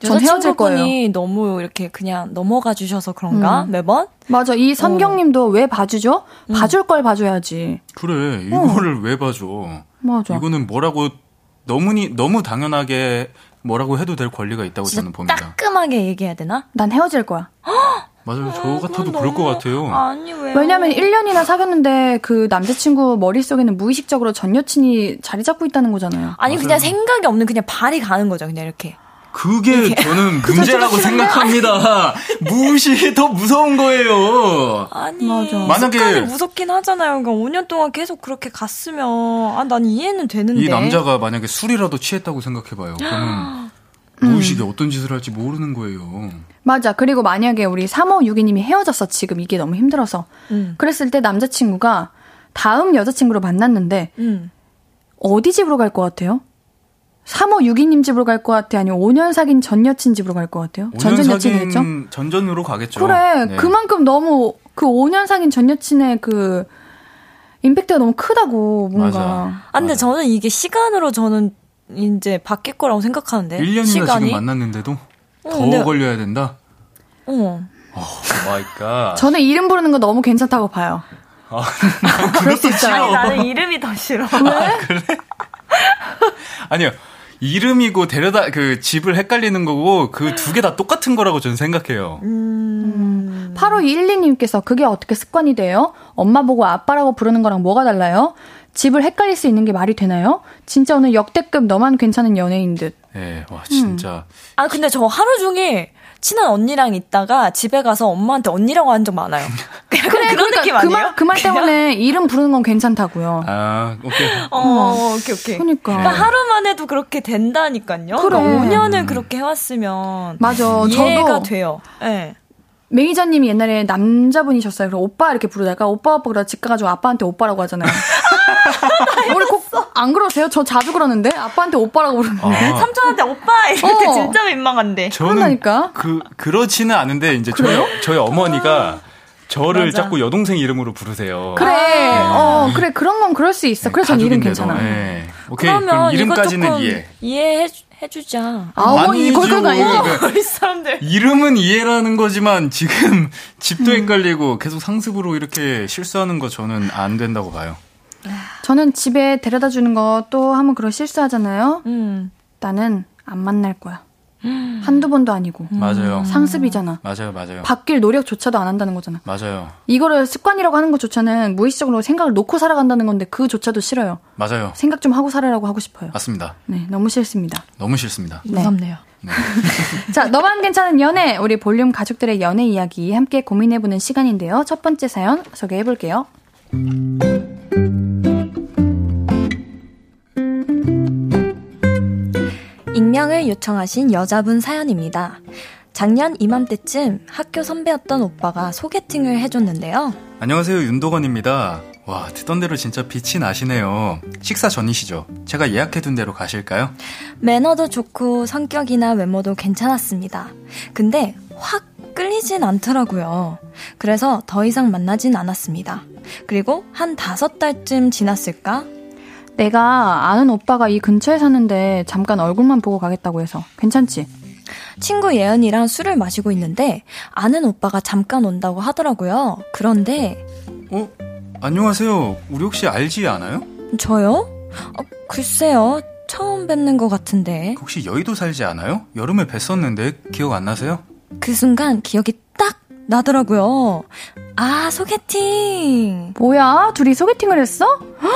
전 헤어질 거예요. 여자친구분이 너무 이렇게 그냥 넘어가 주셔서 그런가? 매번? 맞아. 이 선경님도 왜 봐주죠? 봐줄 걸 봐줘야지. 그래. 이거를 왜 봐줘. 맞아. 이거는 뭐라고... 너무 당연하게 뭐라고 해도 될 권리가 있다고 저는 봅니다. 따끔하게 얘기해야 되나? 난 헤어질 거야. 맞아요. 저 같아도 그럴 것 같아요. 아니, 왜요? 왜냐면 1년이나 사귀었는데 그 남자친구 머릿속에는 무의식적으로 전 여친이 자리 잡고 있다는 거잖아요. 아니, 맞아요. 그냥 생각이 없는 그냥 발이 가는 거죠. 그냥 이렇게. 그게 저는 문제라고 생각합니다. 무엇이 더 무서운 거예요. 아니, 맞아. 만약에 무섭긴 하잖아요. 그러니까 5년 동안 계속 그렇게 갔으면 난 이해는 되는데. 이 남자가 만약에 술이라도 취했다고 생각해봐요. 그러면 무엇이 어떤 짓을 할지 모르는 거예요. 맞아. 그리고 만약에 우리 3562님이 헤어졌어. 지금 이게 너무 힘들어서. 그랬을 때 남자친구가 다음 여자친구로 만났는데 어디 집으로 갈 것 같아요? 3562님 집으로 갈 것 같아? 아니면 5년 사귄 전 여친 집으로 갈 것 같아요? 전전 여친이겠죠? 전전으로 가겠죠. 그래. 네. 그만큼 너무 그 5년 사귄 전 여친의 그 임팩트가 너무 크다고 뭔가. 맞아. 근데 저는 이게 시간으로 저는 이제 바뀔 거라고 생각하는데. 1년이나 지금 만났는데도 더 걸려야 된다? 오 마이 갓. 저는 이름 부르는 거 너무 괜찮다고 봐요. 아, 그럴 수 있어요. 아니, 나는 이름이 더 싫어. 왜? 아, 그래? 아니요. 이름이고 데려다 그 집을 헷갈리는 거고 그 두 개 다 똑같은 거라고 저는 생각해요. 8512님께서 그게 어떻게 습관이 돼요? 엄마 보고 아빠라고 부르는 거랑 뭐가 달라요? 집을 헷갈릴 수 있는 게 말이 되나요? 진짜 오늘 역대급 너만 괜찮은 연예인 듯. 네, 와 진짜. 아 근데 저 하루 종일 친한 언니랑 있다가 집에 가서 엄마한테 언니라고 한 적 많아요. 그래, 그런 느낌 아니에요? 그 말 때문에 이름 부르는 건 괜찮다고요. 아, 오케이. 오케이. 그러니까 하루만 해도 그렇게 된다니까요. 그래. 5년을 그렇게 해왔으면 맞아, 이해가 저도 돼요. 네. 매니저님이 옛날에 남자분이셨어요. 그래서 오빠 이렇게 부르다가 오빠 그러다 집 가가지고 아빠한테 오빠라고 하잖아요. 우리 꼭 안 그러세요? 저 자주 그러는데 아빠한테 오빠라고 부르는데 삼촌한테 오빠 이럴 때 진짜 민망한데. 그러니까 그러지는 않은데 이제 저희 어머니가 저를 맞아. 자꾸 여동생 이름으로 부르세요. 그래, 네. 그래 그런 건 그럴 수 있어. 네, 그래서 저는 이름 괜찮아. 네. 오케이, 그럼 이름까지는 이해해주자. 아니, 이거 아니야. 우리 사람들. 이름은 이해라는 거지만 지금 집도 헷갈리고 계속 상습으로 이렇게 실수하는 거 저는 안 된다고 봐요. 저는 집에 데려다 주는 거 또 하면 그런 실수하잖아요. 나는 안 만날 거야. 한두 번도 아니고. 맞아요. 상습이잖아. 맞아요. 바뀔 노력조차도 안 한다는 거잖아. 맞아요. 이거를 습관이라고 하는 것조차는 무의식적으로 생각을 놓고 살아간다는 건데 그조차도 싫어요. 맞아요. 생각 좀 하고 살아라고 하고 싶어요. 맞습니다. 네, 너무 싫습니다. 네. 무섭네요. 네. 자, 너만 괜찮은 연애. 우리 볼륨 가족들의 연애 이야기 함께 고민해보는 시간인데요. 첫 번째 사연 소개해볼게요. 익명을 요청하신 여자분 사연입니다. 작년 이맘때쯤 학교 선배였던 오빠가 소개팅을 해줬는데요. 안녕하세요, 윤도건입니다. 와, 듣던 대로 진짜 빛이 나시네요. 식사 전이시죠? 제가 예약해둔 대로 가실까요? 매너도 좋고 성격이나 외모도 괜찮았습니다. 근데 확 끌리진 않더라고요. 그래서 더 이상 만나진 않았습니다. 그리고 한 5달쯤 지났을까? 내가 아는 오빠가 이 근처에 사는데 잠깐 얼굴만 보고 가겠다고 해서 괜찮지? 친구 예은이랑 술을 마시고 있는데 아는 오빠가 잠깐 온다고 하더라고요. 그런데 안녕하세요. 우리 혹시 알지 않아요? 저요? 글쎄요. 처음 뵙는 것 같은데. 혹시 여의도 살지 않아요? 여름에 뵀었는데 기억 안 나세요? 그 순간 기억이 딱 나더라고요. 아, 소개팅. 뭐야? 둘이 소개팅을 했어? 헉,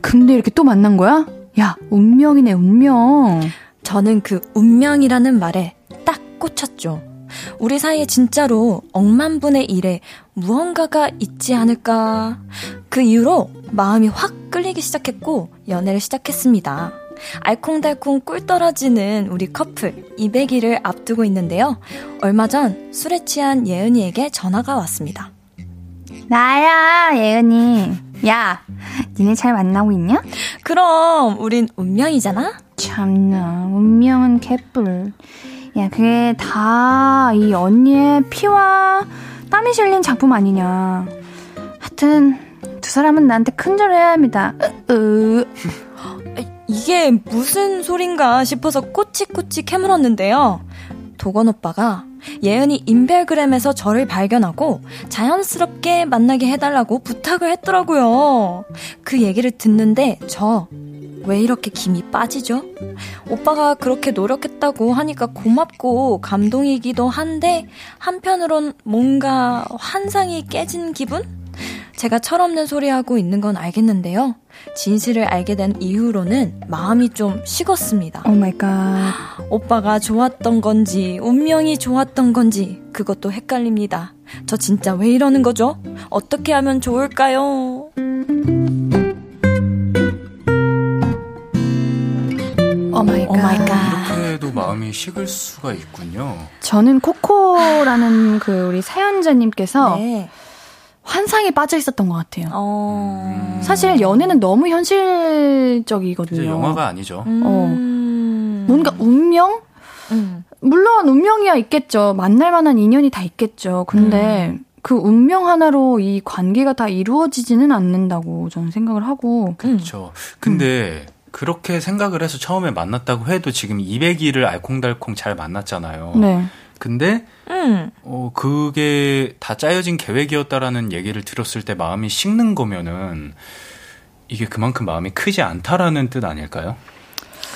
근데 이렇게 또 만난 거야? 야, 운명이네, 운명. 저는 그 운명이라는 말에 딱 꽂혔죠. 우리 사이에 진짜로 억만분의 1에 무언가가 있지 않을까. 그 이후로 마음이 확 끌리기 시작했고 연애를 시작했습니다. 알콩달콩 꿀 떨어지는 우리 커플 200일을 앞두고 있는데요. 얼마 전 술에 취한 예은이에게 전화가 왔습니다. 나야, 예은이. 야, 니네 잘 만나고 있냐? 그럼 우린 운명이잖아. 참나, 운명은 개뿔. 야, 그게 다 이 언니의 피와 땀이 실린 작품 아니냐. 하여튼 두 사람은 나한테 큰절해야 합니다. 이게 무슨 소린가 싶어서 꼬치꼬치 캐물었는데요. 도건 오빠가 예은이 인별그램에서 저를 발견하고 자연스럽게 만나게 해달라고 부탁을 했더라고요. 그 얘기를 듣는데 저 왜 이렇게 김이 빠지죠? 오빠가 그렇게 노력했다고 하니까 고맙고 감동이기도 한데 한편으론 뭔가 환상이 깨진 기분? 제가 철없는 소리하고 있는 건 알겠는데요. 진실을 알게 된 이후로는 마음이 좀 식었습니다. 오 마이 갓. 오빠가 좋았던 건지 운명이 좋았던 건지 그것도 헷갈립니다. 저 진짜 왜 이러는 거죠? 어떻게 하면 좋을까요? 오 마이 갓. 이렇게도 마음이 식을 수가 있군요. 저는 코코라는 그 우리 사연자님께서 네. 환상에 빠져 있었던 것 같아요. 사실 연애는 너무 현실적이거든요. 영화가 아니죠. 뭔가 운명? 물론 운명이야 있겠죠. 만날 만한 인연이 다 있겠죠. 근데 그 운명 하나로 이 관계가 다 이루어지지는 않는다고 저는 생각을 하고. 그렇죠. 근데 그렇게 생각을 해서 처음에 만났다고 해도 지금 200일을 알콩달콩 잘 만났잖아요. 네. 근데 그게 다 짜여진 계획이었다라는 얘기를 들었을 때 마음이 식는 거면은 이게 그만큼 마음이 크지 않다라는 뜻 아닐까요?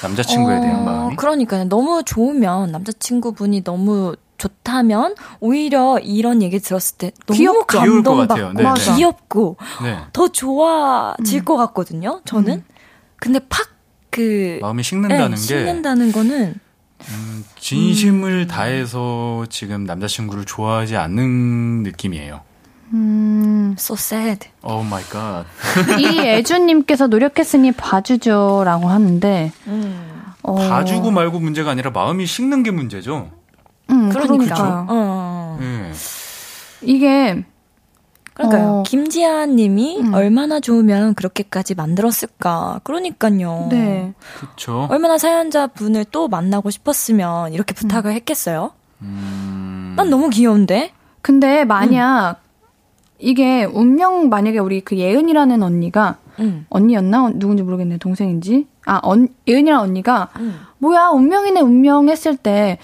남자친구에 대한 마음이. 그러니까요. 너무 좋으면 남자친구분이 너무 좋다면 오히려 이런 얘기 들었을 때 너무 감동받고 네, 네. 귀엽고 네. 더 좋아질 것 같거든요. 저는. 근데 팍 그 마음이 식는다는 네, 게 식는다는 거는 진심을 다해서 지금 남자친구를 좋아하지 않는 느낌이에요. So sad. Oh my god. 이 애주님께서 노력했으니 봐주죠 라고 하는데 봐주고 말고 문제가 아니라 마음이 식는 게 문제죠. 그러니까. 네. 이게 그러니까요. 김지아 님이 얼마나 좋으면 그렇게까지 만들었을까. 그러니까요. 네. 그렇죠. 얼마나 사연자분을 또 만나고 싶었으면 이렇게 부탁을 했겠어요? 난 너무 귀여운데. 근데 만약 이게 운명 만약에 우리 그 예은이라는 언니가 언니였나? 누군지 모르겠네. 동생인지. 예은이라는 언니가 뭐야, 운명이네 운명 했을 때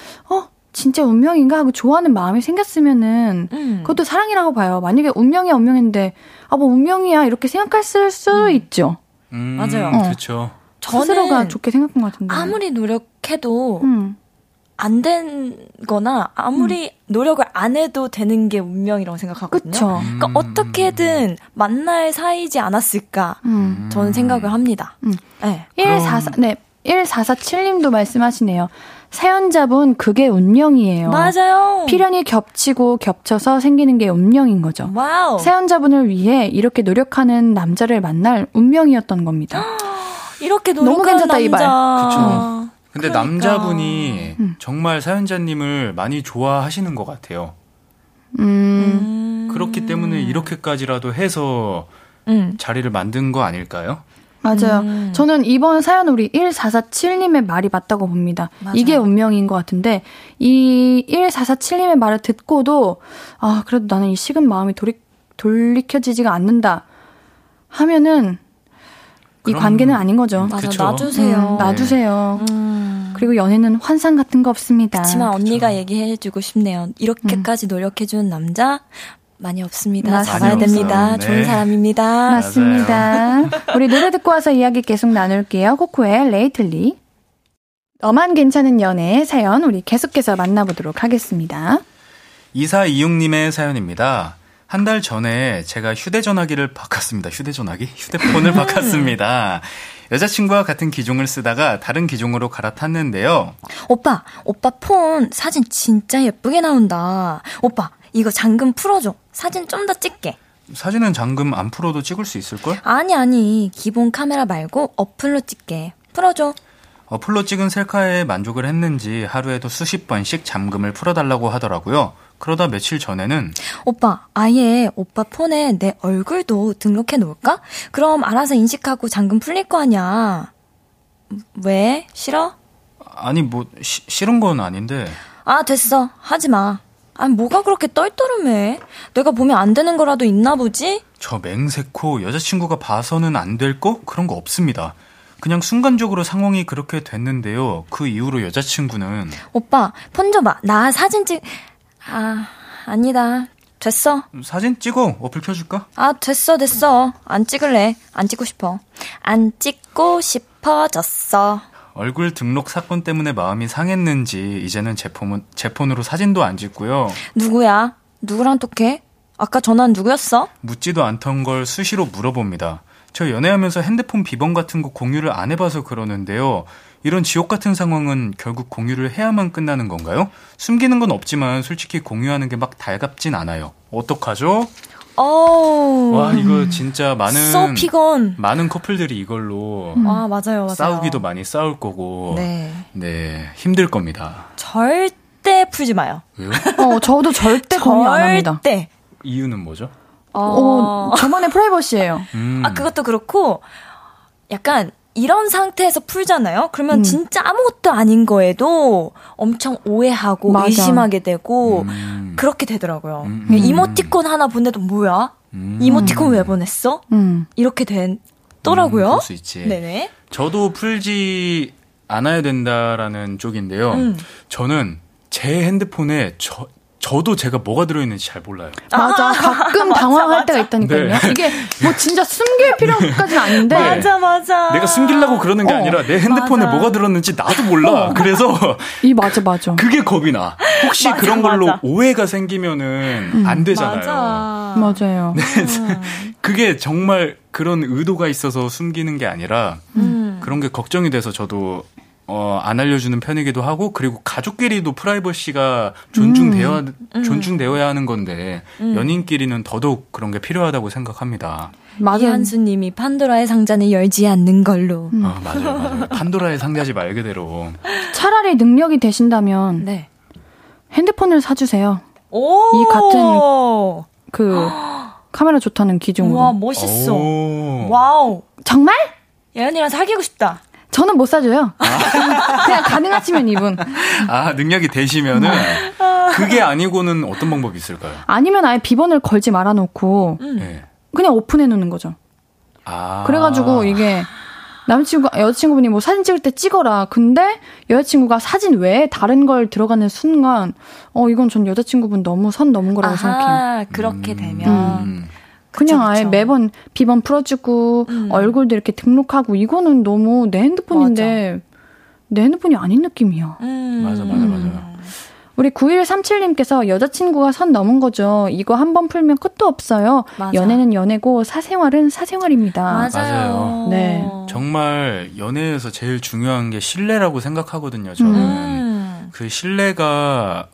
진짜 운명인가 하고 좋아하는 마음이 생겼으면은 그것도 사랑이라고 봐요. 만약에 운명이야 운명인데 뭐 운명이야 이렇게 생각했을 수 있죠. 맞아요. 그렇죠. 스스로가 좋게 생각한 것 같은데 아무리 노력해도 안 된거나 아무리 노력을 안 해도 되는 게 운명이라고 생각하거든요. 그쵸. 그러니까 어떻게든 만날 사이지 않았을까 저는 생각을 합니다. 네. 1447님도 말씀하시네요. 사연자분 그게 운명이에요. 맞아요. 필연이 겹치고 겹쳐서 생기는 게 운명인 거죠. 와우. 사연자분을 위해 이렇게 노력하는 남자를 만날 운명이었던 겁니다. 이렇게 노력하는 남자. 너무 괜찮다 이 말. 그렇죠. 근데 그러니까. 남자분이 정말 사연자님을 많이 좋아하시는 것 같아요. 그렇기 때문에 이렇게까지라도 해서 자리를 만든 거 아닐까요? 맞아요. 저는 이번 사연 우리 1447님의 말이 맞다고 봅니다. 맞아요. 이게 운명인 것 같은데 이 1447님의 말을 듣고도 아 그래도 나는 이 식은 마음이 돌이켜지지가 않는다 하면은 이 관계는 아닌 거죠. 맞아, 그쵸. 놔주세요. 놔주세요. 네. 그리고 연애는 환상 같은 거 없습니다. 그렇지만 언니가 그쵸. 얘기해주고 싶네요. 이렇게까지 노력해주는 남자 많이 없습니다. 잘해야 됩니다. 네. 좋은 사람입니다. 맞습니다. 우리 노래 듣고 와서 이야기 계속 나눌게요. 코코의 레이틀리. 너만 괜찮은 연애의 사연 우리 계속해서 만나보도록 하겠습니다. 2426님의 사연입니다. 한 달 전에 제가 휴대전화기를 바꿨습니다. 휴대폰을 바꿨습니다. 여자친구와 같은 기종을 쓰다가 다른 기종으로 갈아탔는데요. 오빠 폰 사진 진짜 예쁘게 나온다. 오빠 이거 잠금 풀어줘. 사진 좀 더 찍게. 사진은 잠금 안 풀어도 찍을 수 있을걸? 아니 기본 카메라 말고 어플로 찍게. 풀어줘. 어플로 찍은 셀카에 만족을 했는지 하루에도 수십 번씩 잠금을 풀어달라고 하더라고요. 그러다 며칠 전에는 오빠 아예 오빠 폰에 내 얼굴도 등록해 놓을까? 그럼 알아서 인식하고 잠금 풀릴 거 아니야. 왜? 싫어? 아니 뭐 싫은 건 아닌데. 아 됐어 하지 마. 아니 뭐가 그렇게 떨떠름해. 내가 보면 안 되는 거라도 있나 보지? 저 맹세코 여자친구가 봐서는 안 될 거? 그런 거 없습니다. 그냥 순간적으로 상황이 그렇게 됐는데요. 그 이후로 여자친구는 오빠 폰 줘봐. 나 사진 찍... 아, 아니다. 됐어. 사진 찍어. 어플 켜줄까? 아, 됐어. 안 찍을래. 안 찍고 싶어졌어. 얼굴 등록 사건 때문에 마음이 상했는지 이제는 제 폰으로 사진도 안 찍고요. 누구야? 누구랑 톡해? 아까 전화는 누구였어? 묻지도 않던 걸 수시로 물어봅니다. 저 연애하면서 핸드폰 비번 같은 거 공유를 안 해봐서 그러는데요. 이런 지옥 같은 상황은 결국 공유를 해야만 끝나는 건가요? 숨기는 건 없지만 솔직히 공유하는 게 막 달갑진 않아요. 어떡하죠? 와 이거 진짜 많은 커플들이 이걸로 아, 맞아요. 싸우기도 많이 싸울 거고 네 힘들 겁니다. 절대 풀지 마요. 왜요? 저도 절대 공유 안 합니다. 이유는 뭐죠? 저만의 프라이버시예요. 아 그것도 그렇고 약간 이런 상태에서 풀잖아요. 그러면 진짜 아무것도 아닌 거에도 엄청 오해하고 맞아. 의심하게 되고 그렇게 되더라고요. 이모티콘 하나 보내도 뭐야? 이모티콘 왜 보냈어? 이렇게 되더라고요. 그럴 수 있지. 네네. 저도 풀지 않아야 된다라는 쪽인데요. 저는 제 핸드폰에 저도 제가 뭐가 들어있는지 잘 몰라요. 맞아. 가끔 당황할 때가 있다니까요. 네. 이게 뭐 진짜 숨길 필요까지는 아닌데. 맞아. 내가 숨기려고 그러는 게 아니라 내 핸드폰에 뭐가 들었는지 나도 몰라. 그래서. 맞아. 그게 겁이 나. 혹시 그런 걸로 오해가 생기면은 안 되잖아요. 맞아요. 그게 정말 그런 의도가 있어서 숨기는 게 아니라 그런 게 걱정이 돼서 저도 안 알려주는 편이기도 하고, 그리고 가족끼리도 프라이버시가 존중되어야 하는 건데, 연인끼리는 더더욱 그런 게 필요하다고 생각합니다. 이한수님이 판도라의 상자는 열지 않는 걸로. 맞아요. 판도라의 상자지 말 그대로. 차라리 능력이 되신다면, 핸드폰을 사주세요. 이 같은 카메라 좋다는 기종으로. 와, 멋있어. 와우. 정말? 예은이랑 사귀고 싶다. 저는 못 사줘요. 그냥 가능하시면 이분. 아, 능력이 되시면은 그게 아니고는 어떤 방법이 있을까요? 아니면 아예 비번을 걸지 말아놓고 그냥 오픈해놓는 거죠. 아. 그래가지고 이게 여자친구분이 뭐 사진 찍을 때 찍어라. 근데 여자친구가 사진 외에 다른 걸 들어가는 순간 이건 전 여자친구분 너무 선 넘은 거라고 생각해요. 그렇게 되면. 그냥 그쵸. 아예 매번 비번 풀어주고 얼굴도 이렇게 등록하고 이거는 너무 내 핸드폰인데 내 핸드폰이 아닌 느낌이야. 맞아. 우리 9137님께서 여자친구가 선 넘은 거죠. 이거 한번 풀면 끝도 없어요. 맞아. 연애는 연애고 사생활은 사생활입니다. 맞아요. 네. 정말 연애에서 제일 중요한 게 신뢰라고 생각하거든요. 저는 그 신뢰가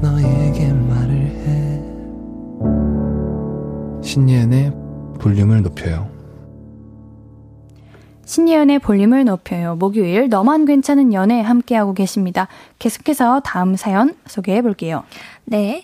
너에게 말을 해. 신예은의 볼륨을 높여요. 신예은의 볼륨을 높여요. 목요일 너만 괜찮은 연애 함께하고 계십니다. 계속해서 다음 사연 소개해볼게요. 네,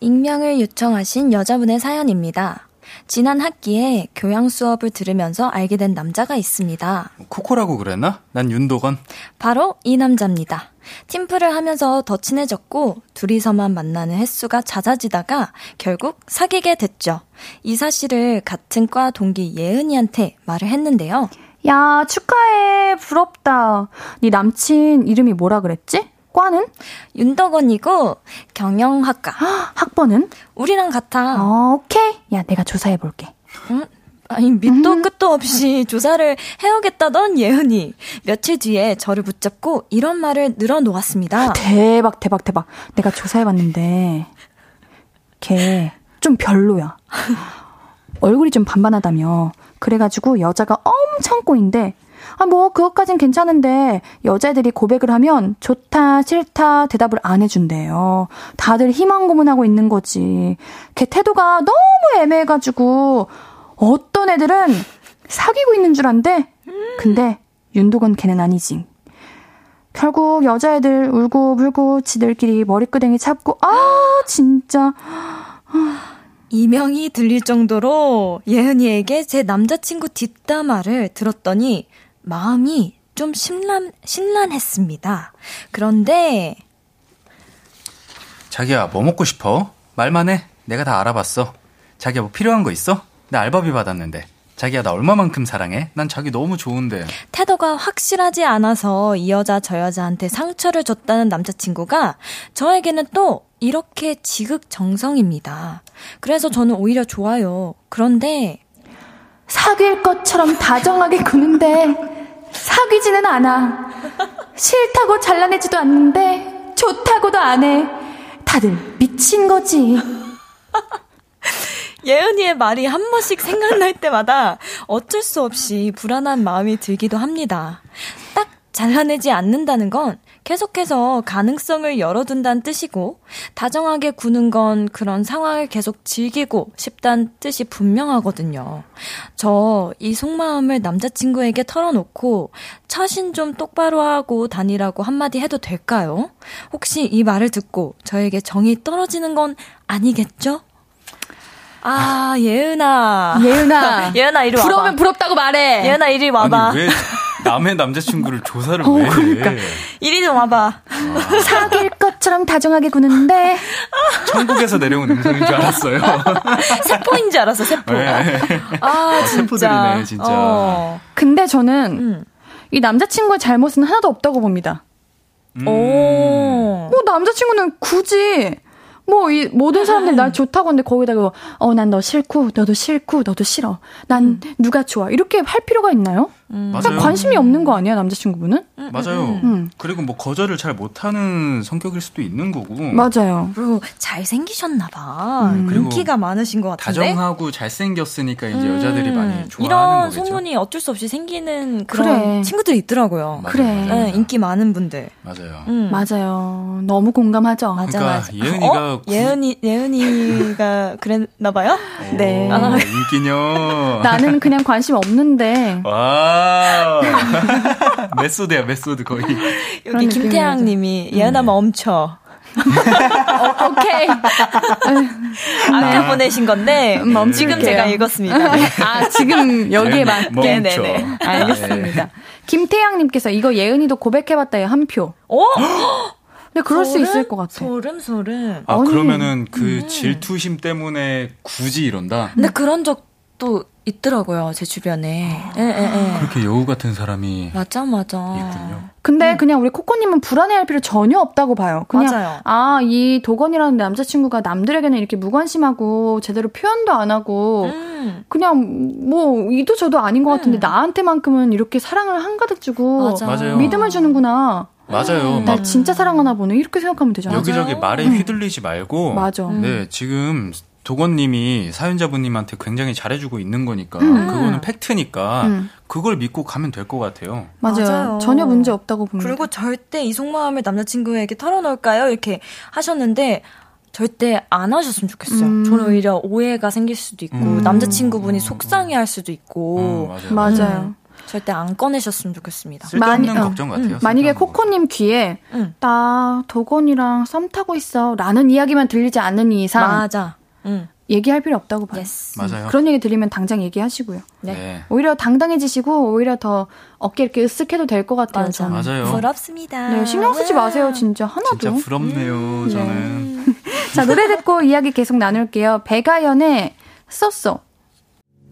익명을 요청하신 여자분의 사연입니다. 지난 학기에 교양 수업을 들으면서 알게 된 남자가 있습니다. 코코라고 그랬나? 난 윤도건. 바로 이 남자입니다. 팀플을 하면서 더 친해졌고 둘이서만 만나는 횟수가 잦아지다가 결국 사귀게 됐죠. 이 사실을 같은 과 동기 예은이한테 말을 했는데요. 야, 축하해. 부럽다. 네 남친 이름이 뭐라 그랬지? 과는? 윤덕원이고 경영학과. 학번은? 우리랑 같아. 오케이. 야, 내가 조사해볼게. 응? 아니, 밑도 끝도 없이 조사를 해오겠다던 예은이. 며칠 뒤에 저를 붙잡고 이런 말을 늘어놓았습니다. 아, 대박. 내가 조사해봤는데 걔 좀 별로야. 얼굴이 좀 반반하다며. 그래가지고 여자가 엄청 꼬인데, 아, 뭐 그것까진 괜찮은데 여자애들이 고백을 하면 좋다 싫다 대답을 안 해준대요. 다들 희망고문하고 있는 거지. 걔 태도가 너무 애매해가지고 어떤 애들은 사귀고 있는 줄 안대. 근데 윤도건 걔는 아니지. 결국 여자애들 울고불고 지들끼리 머리끄댕이 잡고, 아 진짜 이명이 들릴 정도로 예은이에게 제 남자친구 뒷담화를 들었더니 마음이 좀 심란했습니다. 그런데 자기야, 뭐 먹고 싶어? 말만 해. 내가 다 알아봤어. 자기야, 뭐 필요한 거 있어? 나 알바비 받았는데. 자기야, 나 얼마만큼 사랑해? 난 자기 너무 좋은데. 태도가 확실하지 않아서 이 여자 저 여자한테 상처를 줬다는 남자친구가 저에게는 또 이렇게 지극정성입니다. 그래서 저는 오히려 좋아요. 그런데 사귈 것처럼 다정하게 구는데 사귀지는 않아. 싫다고 잘라내지도 않는데 좋다고도 안 해. 다들 미친 거지. 예은이의 말이 한 번씩 생각날 때마다 어쩔 수 없이 불안한 마음이 들기도 합니다. 딱 잘라내지 않는다는 건 계속해서 가능성을 열어둔다는 뜻이고, 다정하게 구는 건 그런 상황을 계속 즐기고 싶다는 뜻이 분명하거든요. 저 이 속마음을 남자친구에게 털어놓고 처신 좀 똑바로 하고 다니라고 한마디 해도 될까요? 혹시 이 말을 듣고 저에게 정이 떨어지는 건 아니겠죠? 아, 예은아. 예은아, 이리 와봐. 부러우면 부럽다고 말해. 예은아, 이리 와봐. 아니, 왜 남의 남자친구를 조사를 왜 해? 그러니까. 이리 좀 와봐. 아. 사귈 것처럼 다정하게 구는데. 천국에서 내려온 음성인 줄 알았어요. 세포인 줄 알았어, 세포. 네. 아, 진짜. 세포들이네, 진짜. 근데 저는 이 남자친구의 잘못은 하나도 없다고 봅니다. 뭐, 남자친구는 굳이. 뭐, 이, 모든 사람들이 날 좋다고 하는데, 거기다가, 난 너 싫고, 너도 싫어. 난 누가 좋아. 이렇게 할 필요가 있나요? 맞아요. 관심이 없는 거 아니야, 남자친구분은? 맞아요. 그리고 뭐, 거절을 잘 못하는 성격일 수도 있는 거고. 맞아요. 그리고 잘생기셨나봐. 그리고 인기가 많으신 것 같은데. 다정하고 잘생겼으니까 이제 여자들이 많이 좋아하는 이런 거겠죠. 소문이 어쩔 수 없이 생기는 그런 친구들이 있더라고요. 맞아요, 그래. 맞아요. 인기 많은 분들. 맞아요. 맞아요. 너무 공감하죠. 그러니까 예은이가 예은이가 그랬나봐요? 네. 아, 인기녀. 나는 그냥 관심 없는데. 와. 메소드야, 메소드 거의. 여기 김태양 님이 예은아만 엄쳐. 어, 오케이. 아까 보내신 건데 지금 제가 읽었습니다. 아, 지금 여기에 맞게. 네네. 알겠습니다. 김태양님께서 이거 예은이도 고백해봤다에 한 표. 오. 근데 그럴 소름? 수 있을 것 같아. 소름. 아, 아니, 그러면은 그 질투심 때문에 굳이 이런다. 근데 그런 적도 있더라고요, 제 주변에. 아, 예. 그렇게 여우 같은 사람이 맞아. 있군요. 근데 그냥 우리 코코님은 불안해할 필요 전혀 없다고 봐요. 그냥 맞아요. 아, 이 도건이라는 남자친구가 남들에게는 이렇게 무관심하고 제대로 표현도 안 하고 그냥 뭐 이도 저도 아닌 것 같은데 나한테만큼은 이렇게 사랑을 한가득 주고 맞아요. 믿음을 주는구나. 맞아요. 나 진짜 사랑하나 보네. 이렇게 생각하면 되잖아요. 여기저기 말에 휘둘리지 말고. 맞아. 네, 지금 도건님이 사연자분님한테 굉장히 잘해주고 있는 거니까 그거는 팩트니까 그걸 믿고 가면 될 것 같아요. 맞아요. 전혀 문제 없다고 봅니다. 그리고 절대 이 속마음을 남자친구에게 털어놓을까요? 이렇게 하셨는데 절대 안 하셨으면 좋겠어요. 저는 오히려 오해가 생길 수도 있고 남자친구분이 속상해할 수도 있고. 맞아요. 절대 안 꺼내셨으면 좋겠습니다. 쓸데없는 걱정 같아요. 만약에 코코님 귀에 나 도건이랑 썸 타고 있어 라는 이야기만 들리지 않는 이상 얘기할 필요 없다고 봐요. Yes. 맞아요. 그런 얘기 들리면 당장 얘기하시고요. 네. 오히려 당당해지시고 오히려 더 어깨 이렇게 으쓱해도 될 것 같아요. 맞아요. 부럽습니다. 네, 신경 쓰지 마세요. 진짜 하나도. 진짜 부럽네요. 저는. 자, 노래 듣고 이야기 계속 나눌게요. 백아연의 쏘쏘.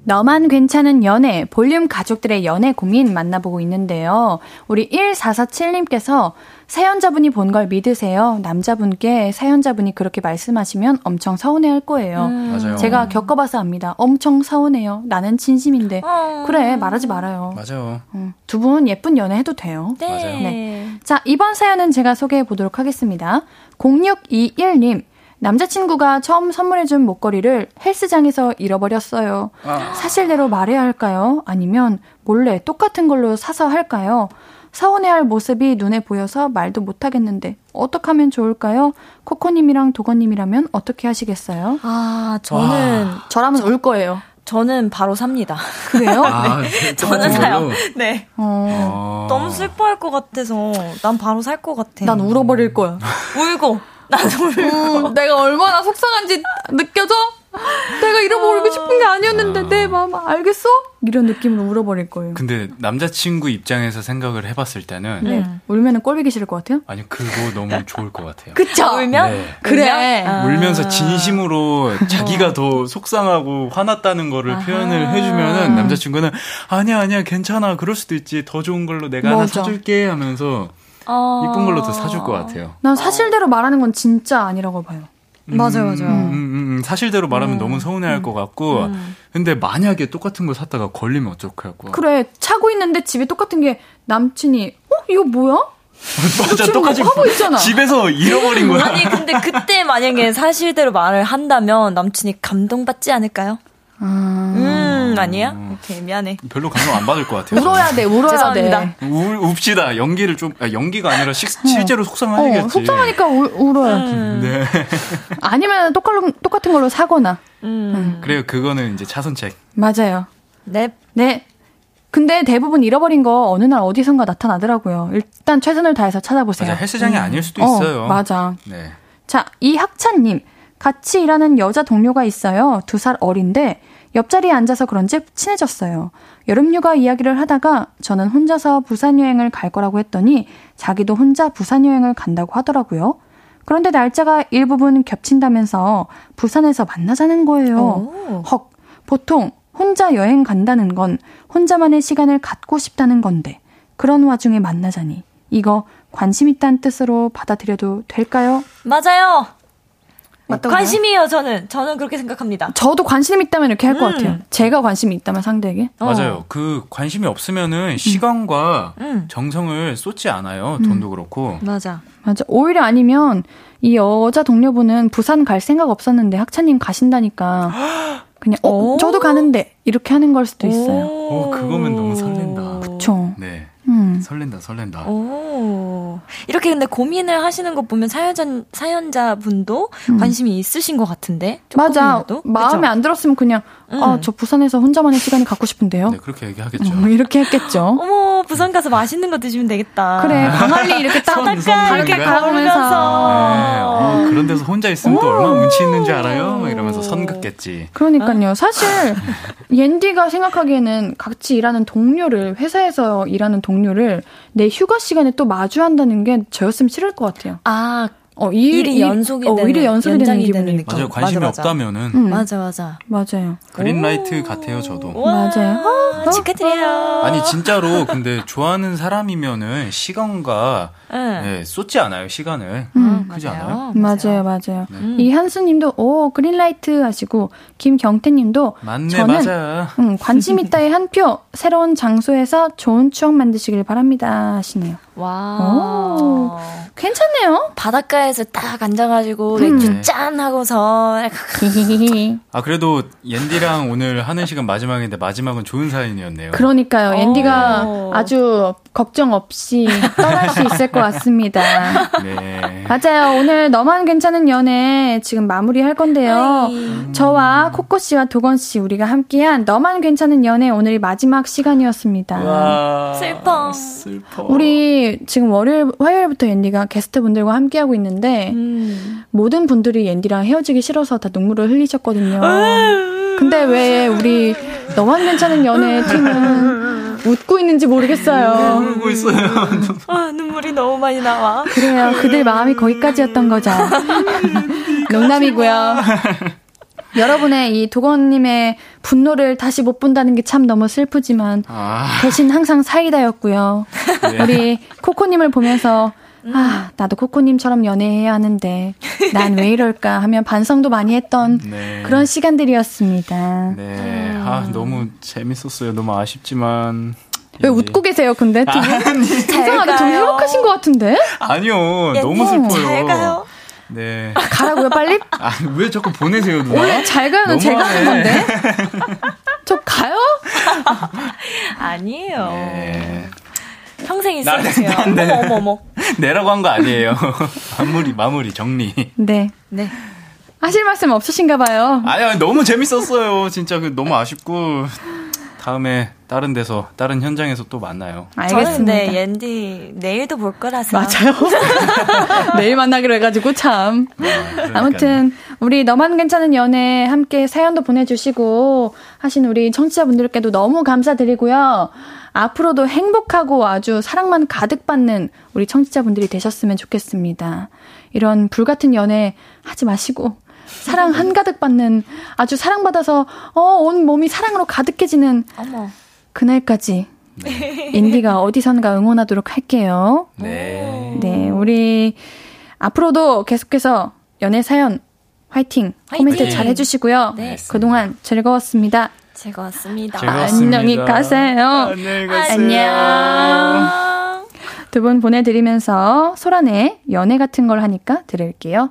너만 괜찮은 연애, 볼륨 가족들의 연애 고민 만나보고 있는데요. 우리 1447님께서 사연자분이 본 걸 믿으세요. 남자분께 사연자분이 그렇게 말씀하시면 엄청 서운해할 거예요. 맞아요. 제가 겪어봐서 압니다. 엄청 서운해요. 나는 진심인데. 그래, 말하지 말아요. 맞아요. 두 분 예쁜 연애 해도 돼요. 네. 맞아요. 네. 자, 이번 사연은 제가 소개해 보도록 하겠습니다. 0621님. 남자친구가 처음 선물해준 목걸이를 헬스장에서 잃어버렸어요. 사실대로 말해야 할까요? 아니면 몰래 똑같은 걸로 사서 할까요? 서운해할 모습이 눈에 보여서 말도 못하겠는데 어떻게 하면 좋을까요? 코코님이랑 도건님이라면 어떻게 하시겠어요? 아, 저는 저라면 울 거예요. 저는 바로 삽니다. 그래요? 아, 네. 저는 사요. 네. 너무 슬퍼할 것 같아서 난 바로 살 것 같아. 난 울어버릴 거야. 울고. 나도 울고. 내가 얼마나 속상한지 느껴져? 내가 울고 싶은 게 아니었는데 내 마음 알겠어? 이런 느낌으로 울어버릴 거예요. 근데 남자친구 입장에서 생각을 해봤을 때는 울면은 꼴보기 싫을 것 같아요? 아니, 그거 너무 좋을 것 같아요. 그쵸? 울면? 네. 그래. 울면서 진심으로 자기가 더 속상하고 화났다는 거를 표현을 해주면은 남자친구는 아니야 괜찮아, 그럴 수도 있지, 더 좋은 걸로 내가 하나 사줄게 하면서 이쁜 걸로 더 사줄 것 같아요. 난 사실대로 말하는 건 진짜 아니라고 봐요. 맞아요. 사실대로 말하면 너무 서운해할 것 같고 근데 만약에 똑같은 거 샀다가 걸리면 어떡할 거야. 그래, 차고 있는데 집에 똑같은 게 남친이 이거 뭐야? 맞아, 똑같이 하고 있잖아. 집에서 잃어버린 거야. 아니, 근데 그때 만약에 사실대로 말을 한다면 남친이 감동받지 않을까요? 아니야? 오케이, 미안해. 별로 감동 안 받을 것 같아요. 울어야 돼. 웁시다. 연기를 좀, 연기가 아니라 실제로 속상하겠지. 속상하니까 울어야 돼. 네. 아니면 똑같은 걸로 사거나. 그래요, 그거는 이제 차선책. 맞아요. 네. 근데 대부분 잃어버린 거 어느 날 어디선가 나타나더라고요. 일단 최선을 다해서 찾아보세요. 맞아, 헬스장이 아닐 수도 있어요. 맞아. 네. 자, 이학찬님. 같이 일하는 여자 동료가 있어요. 2살 어린데 옆자리에 앉아서 그런지 친해졌어요. 여름휴가 이야기를 하다가 저는 혼자서 부산 여행을 갈 거라고 했더니 자기도 혼자 부산 여행을 간다고 하더라고요. 그런데 날짜가 일부분 겹친다면서 부산에서 만나자는 거예요. 헉, 보통 혼자 여행 간다는 건 혼자만의 시간을 갖고 싶다는 건데 그런 와중에 만나자니 이거 관심 있다는 뜻으로 받아들여도 될까요? 맞아요. 관심이에요. 저는 그렇게 생각합니다. 저도 관심이 있다면 이렇게 할 것 같아요. 제가 관심이 있다면 상대에게. 맞아요. 그 관심이 없으면은 시간과 정성을 쏟지 않아요. 돈도 그렇고. 맞아. 오히려 아니면 이 여자 동료분은 부산 갈 생각 없었는데 학찬님 가신다니까 그냥 저도 가는데 이렇게 하는 걸 수도 있어요. 그거면 너무 설렌다. 그쵸. 네. 설렌다. 오. 이렇게 근데 고민을 하시는 거 보면 사연자분도 관심이 있으신 것 같은데. 조금이라도? 맞아. 마음에 안 들었으면 그냥 아, 저 부산에서 혼자만의 시간을 갖고 싶은데요. 네, 그렇게 얘기하겠죠. 이렇게 했겠죠. 어머, 부산 가서 맛있는 거 드시면 되겠다. 그래, 광안리 이렇게 따뜻한 이렇게 가면서. 네. 아, 그런 데서 혼자 있으면 또 얼마나 운치 있는지 알아요? 막 이러면서 선 긋겠지. 그러니까요. 사실 옌디가 생각하기에는 같이 일하는 동료를, 회사에서 일하는 동료를 내 휴가 시간에 또 마주한다는 게 저였으면 싫을 것 같아요. 아, 일이 연속이 되는, 일이 연속이 되는 기분이니까. 맞아요. 관심이 없다면은. 맞아요. 그린라이트 같아요, 저도. 맞아요. 축하드려요. 아니, 진짜로 근데 좋아하는 사람이면은 시간과 네, 쏟지 않아요, 시간을. 그렇지 않아요? 맞아요. 네. 이 한수님도 오 그린라이트 하시고, 김경태님도 맞네, 저는 관심 있다의 한 표, 새로운 장소에서 좋은 추억 만드시길 바랍니다 하시네요. 와, 괜찮네요. 바닷가에서 딱 앉아가지고 맥주 짠 하고서. 아, 그래도 옌디랑 오늘 하는 시간 마지막인데 마지막은 좋은 사연이었네요. 그러니까요. 옌디가 아주 걱정 없이 떠날 수 있을 것 같습니다. 네. 맞아요. 오늘 너만 괜찮은 연애 지금 마무리할 건데요. 저와 코코 씨와 도건 씨, 우리가 함께한 너만 괜찮은 연애 오늘 마지막 시간이었습니다. 와, 슬퍼. 우리 지금 화요일부터 옌디가 게스트분들과 함께하고 있는데 모든 분들이 옌디랑 헤어지기 싫어서 다 눈물을 흘리셨거든요. 근데 왜 우리 너만 괜찮은 연애 팀은 웃고 있는지 모르겠어요. 울고 있어요. 아, 눈물이 너무 많이 나와. 그래요. 그들 마음이 거기까지였던 거죠. 농담이고요. 여러분의 이 도건님의 분노를 다시 못 본다는 게 참 너무 슬프지만 대신 항상 사이다였고요. 예. 우리 코코님을 보면서 아, 나도 코코님처럼 연애해야 하는데 난 왜 이럴까 하면 반성도 많이 했던 그런 시간들이었습니다. 네, 아, 너무 재밌었어요. 너무 아쉽지만. 왜 웃고 계세요, 근데? 이상하게 좀 회복하신 것 같은데? 아니요, 너무 슬퍼요. 잘 가요. 네. 가라고요, 빨리? 아, 왜 자꾸 보내세요, 누나? 원래 잘 가요는 제가 하는 건데? 저 가요? 아니에요. 네. 평생 있어주세요. 어머. 내라고 한 거 아니에요. 마무리, 정리. 네. 하실 말씀 없으신가 봐요. 아니, 너무 재밌었어요. 진짜 너무 아쉽고. 다음에 다른 데서, 다른 현장에서 또 만나요. 알겠습니다. 저는 옌디 내일도 볼 거라서. 맞아요. 내일 만나기로 해가지고 참. 아무튼 우리 너만 괜찮은 연애 함께 사연도 보내주시고 하신 우리 청취자분들께도 너무 감사드리고요. 앞으로도 행복하고 아주 사랑만 가득 받는 우리 청취자분들이 되셨으면 좋겠습니다. 이런 불같은 연애 하지 마시고 사랑 한가득 받는, 아주 사랑받아서 온 몸이 사랑으로 가득해지는 그날까지 인디가 어디선가 응원하도록 할게요. 네, 우리 알프로도 계속해서 연애 사연 화이팅! 코멘트 잘 해주시고요. 네. 그동안 즐거웠습니다. 안녕히 가세요. 안녕. 두 분 보내드리면서 소란의 연애 같은 걸 하니까 들을게요.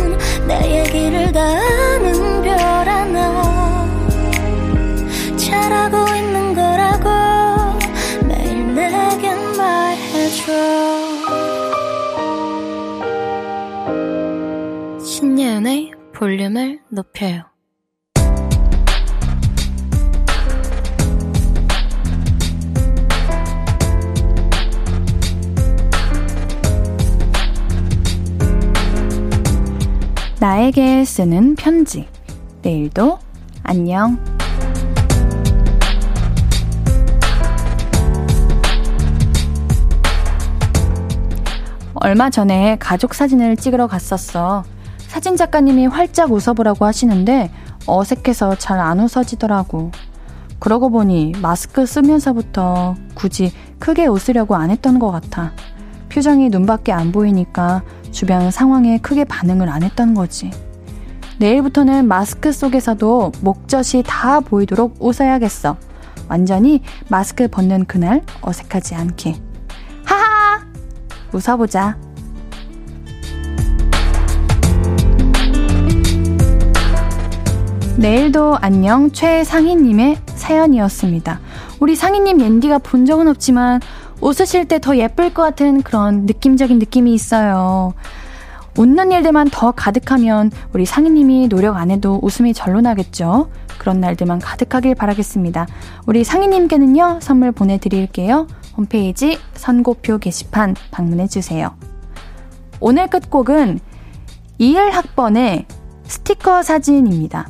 내 얘기를 다 아는 별 하나 잘하고 있는 거라고 매일 내겐 말해줘. 신예은의 볼륨을 높여요. 나에게 쓰는 편지. 내일도 안녕. 얼마 전에 가족 사진을 찍으러 갔었어. 사진 작가님이 활짝 웃어보라고 하시는데 어색해서 잘 안 웃어지더라고. 그러고 보니 마스크 쓰면서부터 굳이 크게 웃으려고 안 했던 것 같아. 표정이 눈밖에 안 보이니까 주변 상황에 크게 반응을 안 했던 거지. 내일부터는 마스크 속에서도 목젖이 다 보이도록 웃어야겠어. 완전히 마스크 벗는 그날 어색하지 않게. 하하! 웃어보자. 내일도 안녕 최상희님의 사연이었습니다. 우리 상희님 앤디가 본 적은 없지만 웃으실 때 더 예쁠 것 같은 그런 느낌적인 느낌이 있어요. 웃는 일들만 더 가득하면 우리 상희님이 노력 안 해도 웃음이 절로 나겠죠. 그런 날들만 가득하길 바라겠습니다. 우리 상희님께는요 선물 보내드릴게요. 홈페이지 선고표 게시판 방문해주세요. 오늘 끝곡은 21학번의 스티커 사진입니다.